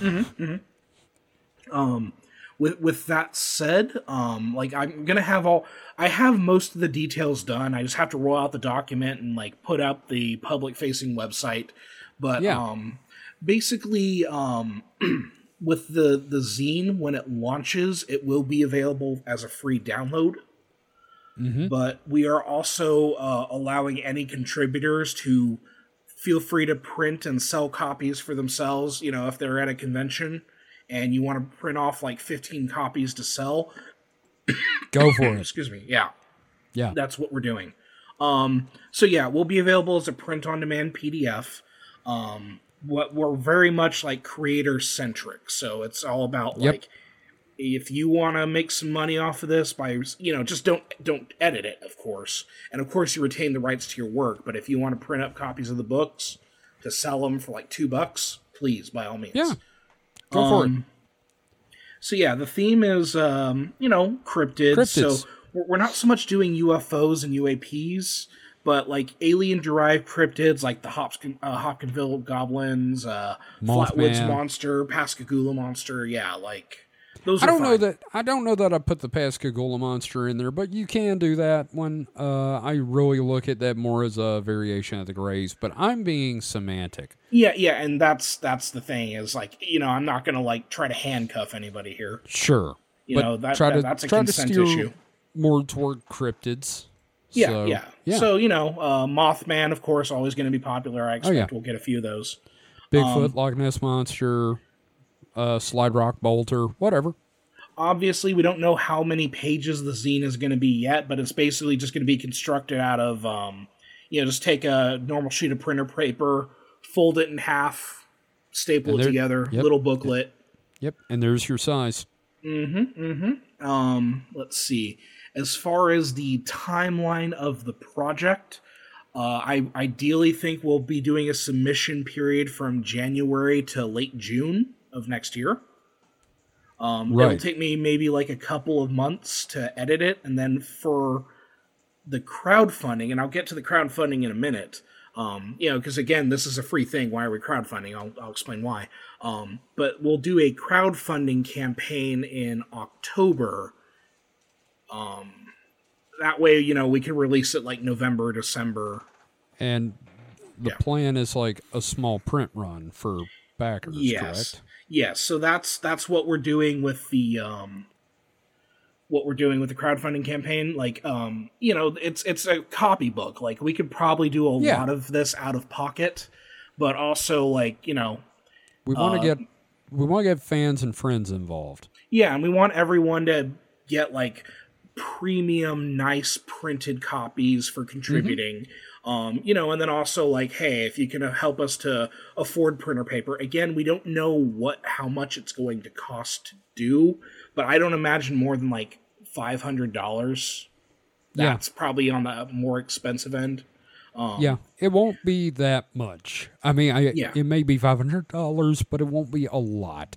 Mm-hmm. Mm-hmm. Um, with with that said, um, like I'm gonna have all I have most of the details done. I just have to roll out the document and like put up the public facing website, but yeah. um. Basically, um, with the, the zine, when it launches, it will be available as a free download. Mm-hmm. But we are also uh, allowing any contributors to feel free to print and sell copies for themselves. You know, if they're at a convention and you want to print off like fifteen copies to sell. Go for it. Excuse me. Yeah. Yeah. That's what we're doing. Um, so, yeah, we'll be available as a print-on-demand P D F. Um What we're very much like creator centric, so it's all about yep. like if you want to make some money off of this by you know just don't don't edit it, of course, and of course you retain the rights to your work. But if you want to print up copies of the books to sell them for like two bucks, please by all means, yeah, go um, for it. So yeah, the theme is um, you know cryptids. cryptids. So we're not so much doing U F Os and U A Ps. But like alien-derived cryptids, like the Hopkin, uh, Hopkinsville goblins, uh, Flatwoods monster, Pascagoula monster, yeah, like those. I are don't fine. know that I don't know that I put the Pascagoula monster in there, but you can do that one. Uh, I really look at that more as a variation of the Greys, but I'm being semantic. Yeah, yeah, and that's that's the thing is like you know I'm not gonna like try to handcuff anybody here. Sure, you but know that, try that, to, that's a try consent to steer issue. More toward cryptids. Yeah, so, yeah, yeah. So, you know, uh, Mothman, of course, always going to be popular. I expect oh, yeah. we'll get a few of those. Bigfoot, um, Loch Ness Monster, uh, Slide Rock Bolter, whatever. Obviously, we don't know how many pages the zine is going to be yet, but it's basically just going to be constructed out of, um, you know, just take a normal sheet of printer paper, fold it in half, staple there, it together, yep, little booklet. Yep, and there's your size. Mm-hmm, mm-hmm. Um, let's see. As far as the timeline of the project, uh, I ideally think we'll be doing a submission period from January to late June of next year. Um, right. It'll take me maybe like a couple of months to edit it. And then for the crowdfunding, and I'll get to the crowdfunding in a minute, um, you know, because again, this is a free thing. Why are we crowdfunding? I'll, I'll explain why. Um, but we'll do a crowdfunding campaign in October. Um, that way, you know, we can release it like November, December. And the yeah. plan is like a small print run for backers, yes. correct? Yes. So that's, that's what we're doing with the, um, what we're doing with the crowdfunding campaign. Like, um, you know, it's, it's a copybook. Like we could probably do a yeah. lot of this out of pocket, but also like, you know, we want to uh, get, we want to get fans and friends involved. Yeah. And we want everyone to get like premium nice printed copies for contributing, mm-hmm. um you know and then also like, hey, if you can help us to afford printer paper, again, we don't know what how much it's going to cost to do, but I don't imagine more than like five hundred dollars. That's yeah. probably on the more expensive end. Um, yeah, it won't be that much. I mean, I yeah. it may be five hundred dollars, but it won't be a lot.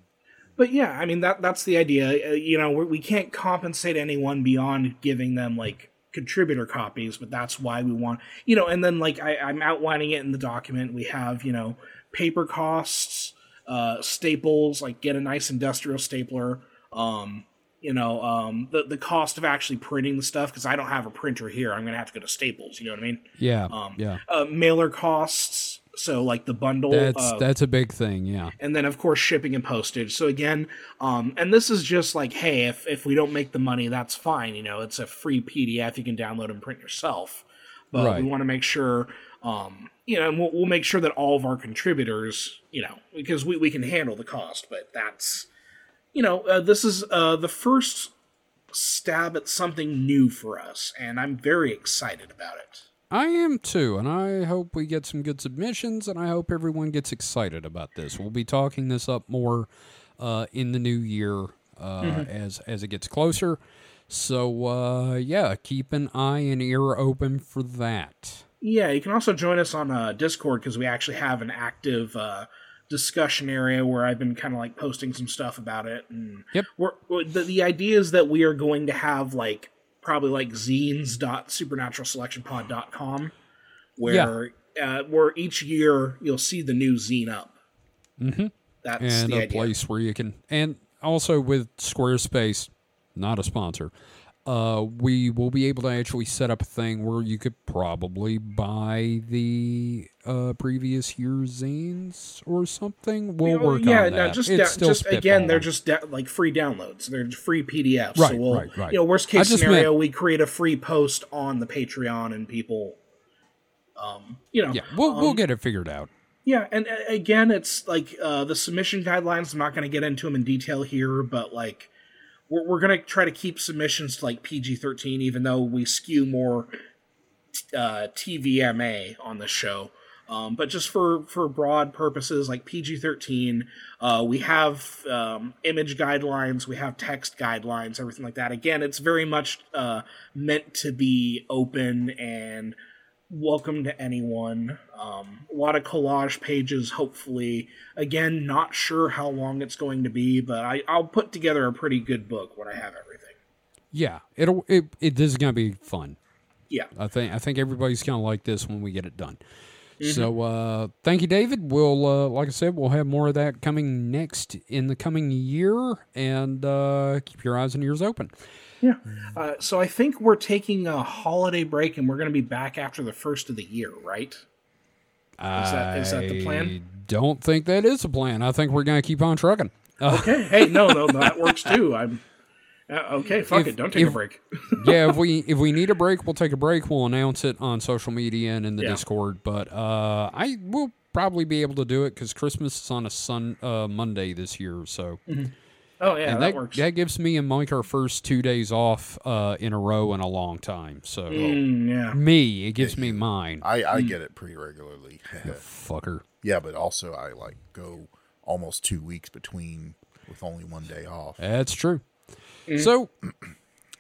But yeah, I mean, that that's the idea. Uh, you know, we, we can't compensate anyone beyond giving them, like, contributor copies, but that's why we want, you know, and then, like, I, I'm outlining it in the document. We have, you know, paper costs, uh, staples, like, get a nice industrial stapler, um, you know, um, the, the cost of actually printing the stuff, because I don't have a printer here. I'm going to have to go to Staples, you know what I mean? Yeah, um, yeah. Uh, mailer costs. So, like, the bundle. That's uh, that's a big thing, yeah. And then, of course, shipping and postage. So, again, um, and this is just like, hey, if, if we don't make the money, that's fine. You know, it's a free P D F. You can download and print yourself. But right. we want to make sure, um, you know, and we'll, we'll make sure that all of our contributors, you know, because we, we can handle the cost. But that's you know, uh, this is uh, the first stab at something new for us, and I'm very excited about it. I am too, and I hope we get some good submissions, and I hope everyone gets excited about this. We'll be talking this up more uh, in the new year uh, mm-hmm. as as it gets closer. So, uh, yeah, keep an eye and ear open for that. Yeah, you can also join us on uh, Discord, because we actually have an active uh, discussion area where I've been kind of like posting some stuff about it. And yep. We're, we're, the, the idea is that we are going to have like probably like zines dot supernatural selection pod dot com where yeah. uh, where each year you'll see the new zine up. Mm-hmm. That's and the a idea. Place where you can, and also with Squarespace, not a sponsor, uh, we will be able to actually set up a thing where you could probably buy the uh, previous year's zines or something. We'll you know, work yeah, on that. Yeah, no, just, it's da- still just again, they're just da- like free downloads. They're free P D Fs. Right, so we'll, right, right. You know, worst case scenario, meant, we create a free post on the Patreon and people, um, you know. Yeah, we'll um, we'll get it figured out. Yeah, and uh, again, it's like uh, the submission guidelines. I'm not going to get into them in detail here, but like, we're going to try to keep submissions to like P G thirteen, even though we skew more uh, T V M A on the show. Um, but just for, for broad purposes, like P G thirteen, uh, we have um, image guidelines, we have text guidelines, everything like that. Again, it's very much uh, meant to be open and welcome to anyone. Um, a lot of collage pages, hopefully. Again, not sure how long it's going to be, but I, I'll put together a pretty good book when I have everything. Yeah, it'll. It, it this is going to be fun. Yeah, I think I think everybody's going to like this when we get it done. Mm-hmm. So, uh, thank you, David. We'll, uh, like I said, we'll have more of that coming next in the coming year, and uh, keep your eyes and ears open. Yeah. Uh, so I think we're taking a holiday break and we're going to be back after the first of the year, right? Is that, is that the plan? I don't think that is the plan. I think we're going to keep on trucking. Uh, okay. Hey, no, no, that works too. I'm uh, okay. Fuck if, it. Don't take if, a break. yeah. If we, if we need a break, we'll take a break. We'll announce it on social media and in the yeah. Discord, but uh, I will probably be able to do it because Christmas is on a sun, uh, Monday this year. So, mm-hmm. Oh, yeah, that, that works. That gives me and Mike our first two days off uh, in a row in a long time. So, mm, yeah. me, it gives yeah, me mine. I, I mm. get it pretty regularly. Yeah, fucker. Yeah, but also I like go almost two weeks between with only one day off. That's true. Mm. So,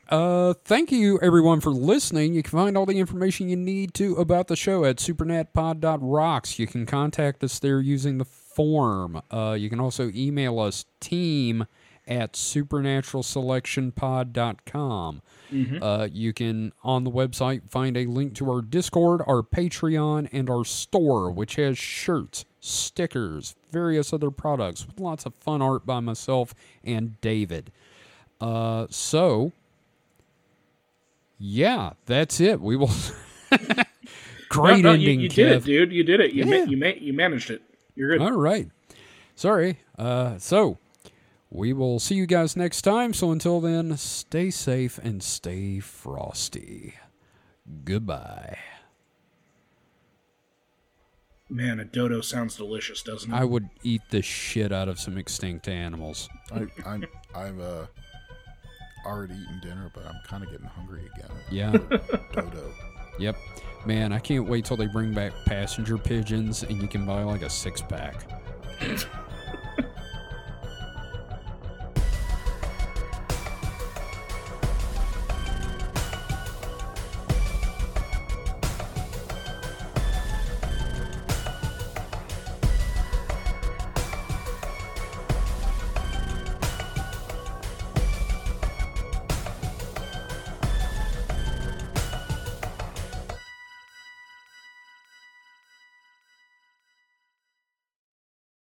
uh, thank you, everyone, for listening. You can find all the information you need to about the show at supernatpod dot rocks. You can contact us there using the form. Uh, you can also email us, team... at supernatural selection pod dot com. Mm-hmm. Uh, you can, on the website, find a link to our Discord, our Patreon, and our store, which has shirts, stickers, various other products, with lots of fun art by myself and David. Uh, so, yeah, that's it. We will... Great no, no, ending, you, you did it, dude. You did it. You, yeah. ma- you, ma- you managed it. You're good. All right. Sorry. Uh, so... we will see you guys next time. So until then, stay safe and stay frosty. Goodbye. Man, a dodo sounds delicious, doesn't it? I would eat the shit out of some extinct animals. I, I'm, I've uh, already eaten dinner, but I'm kind of getting hungry again. Yeah. Dodo. Yep. Man, I can't wait till they bring back passenger pigeons and you can buy like a six pack.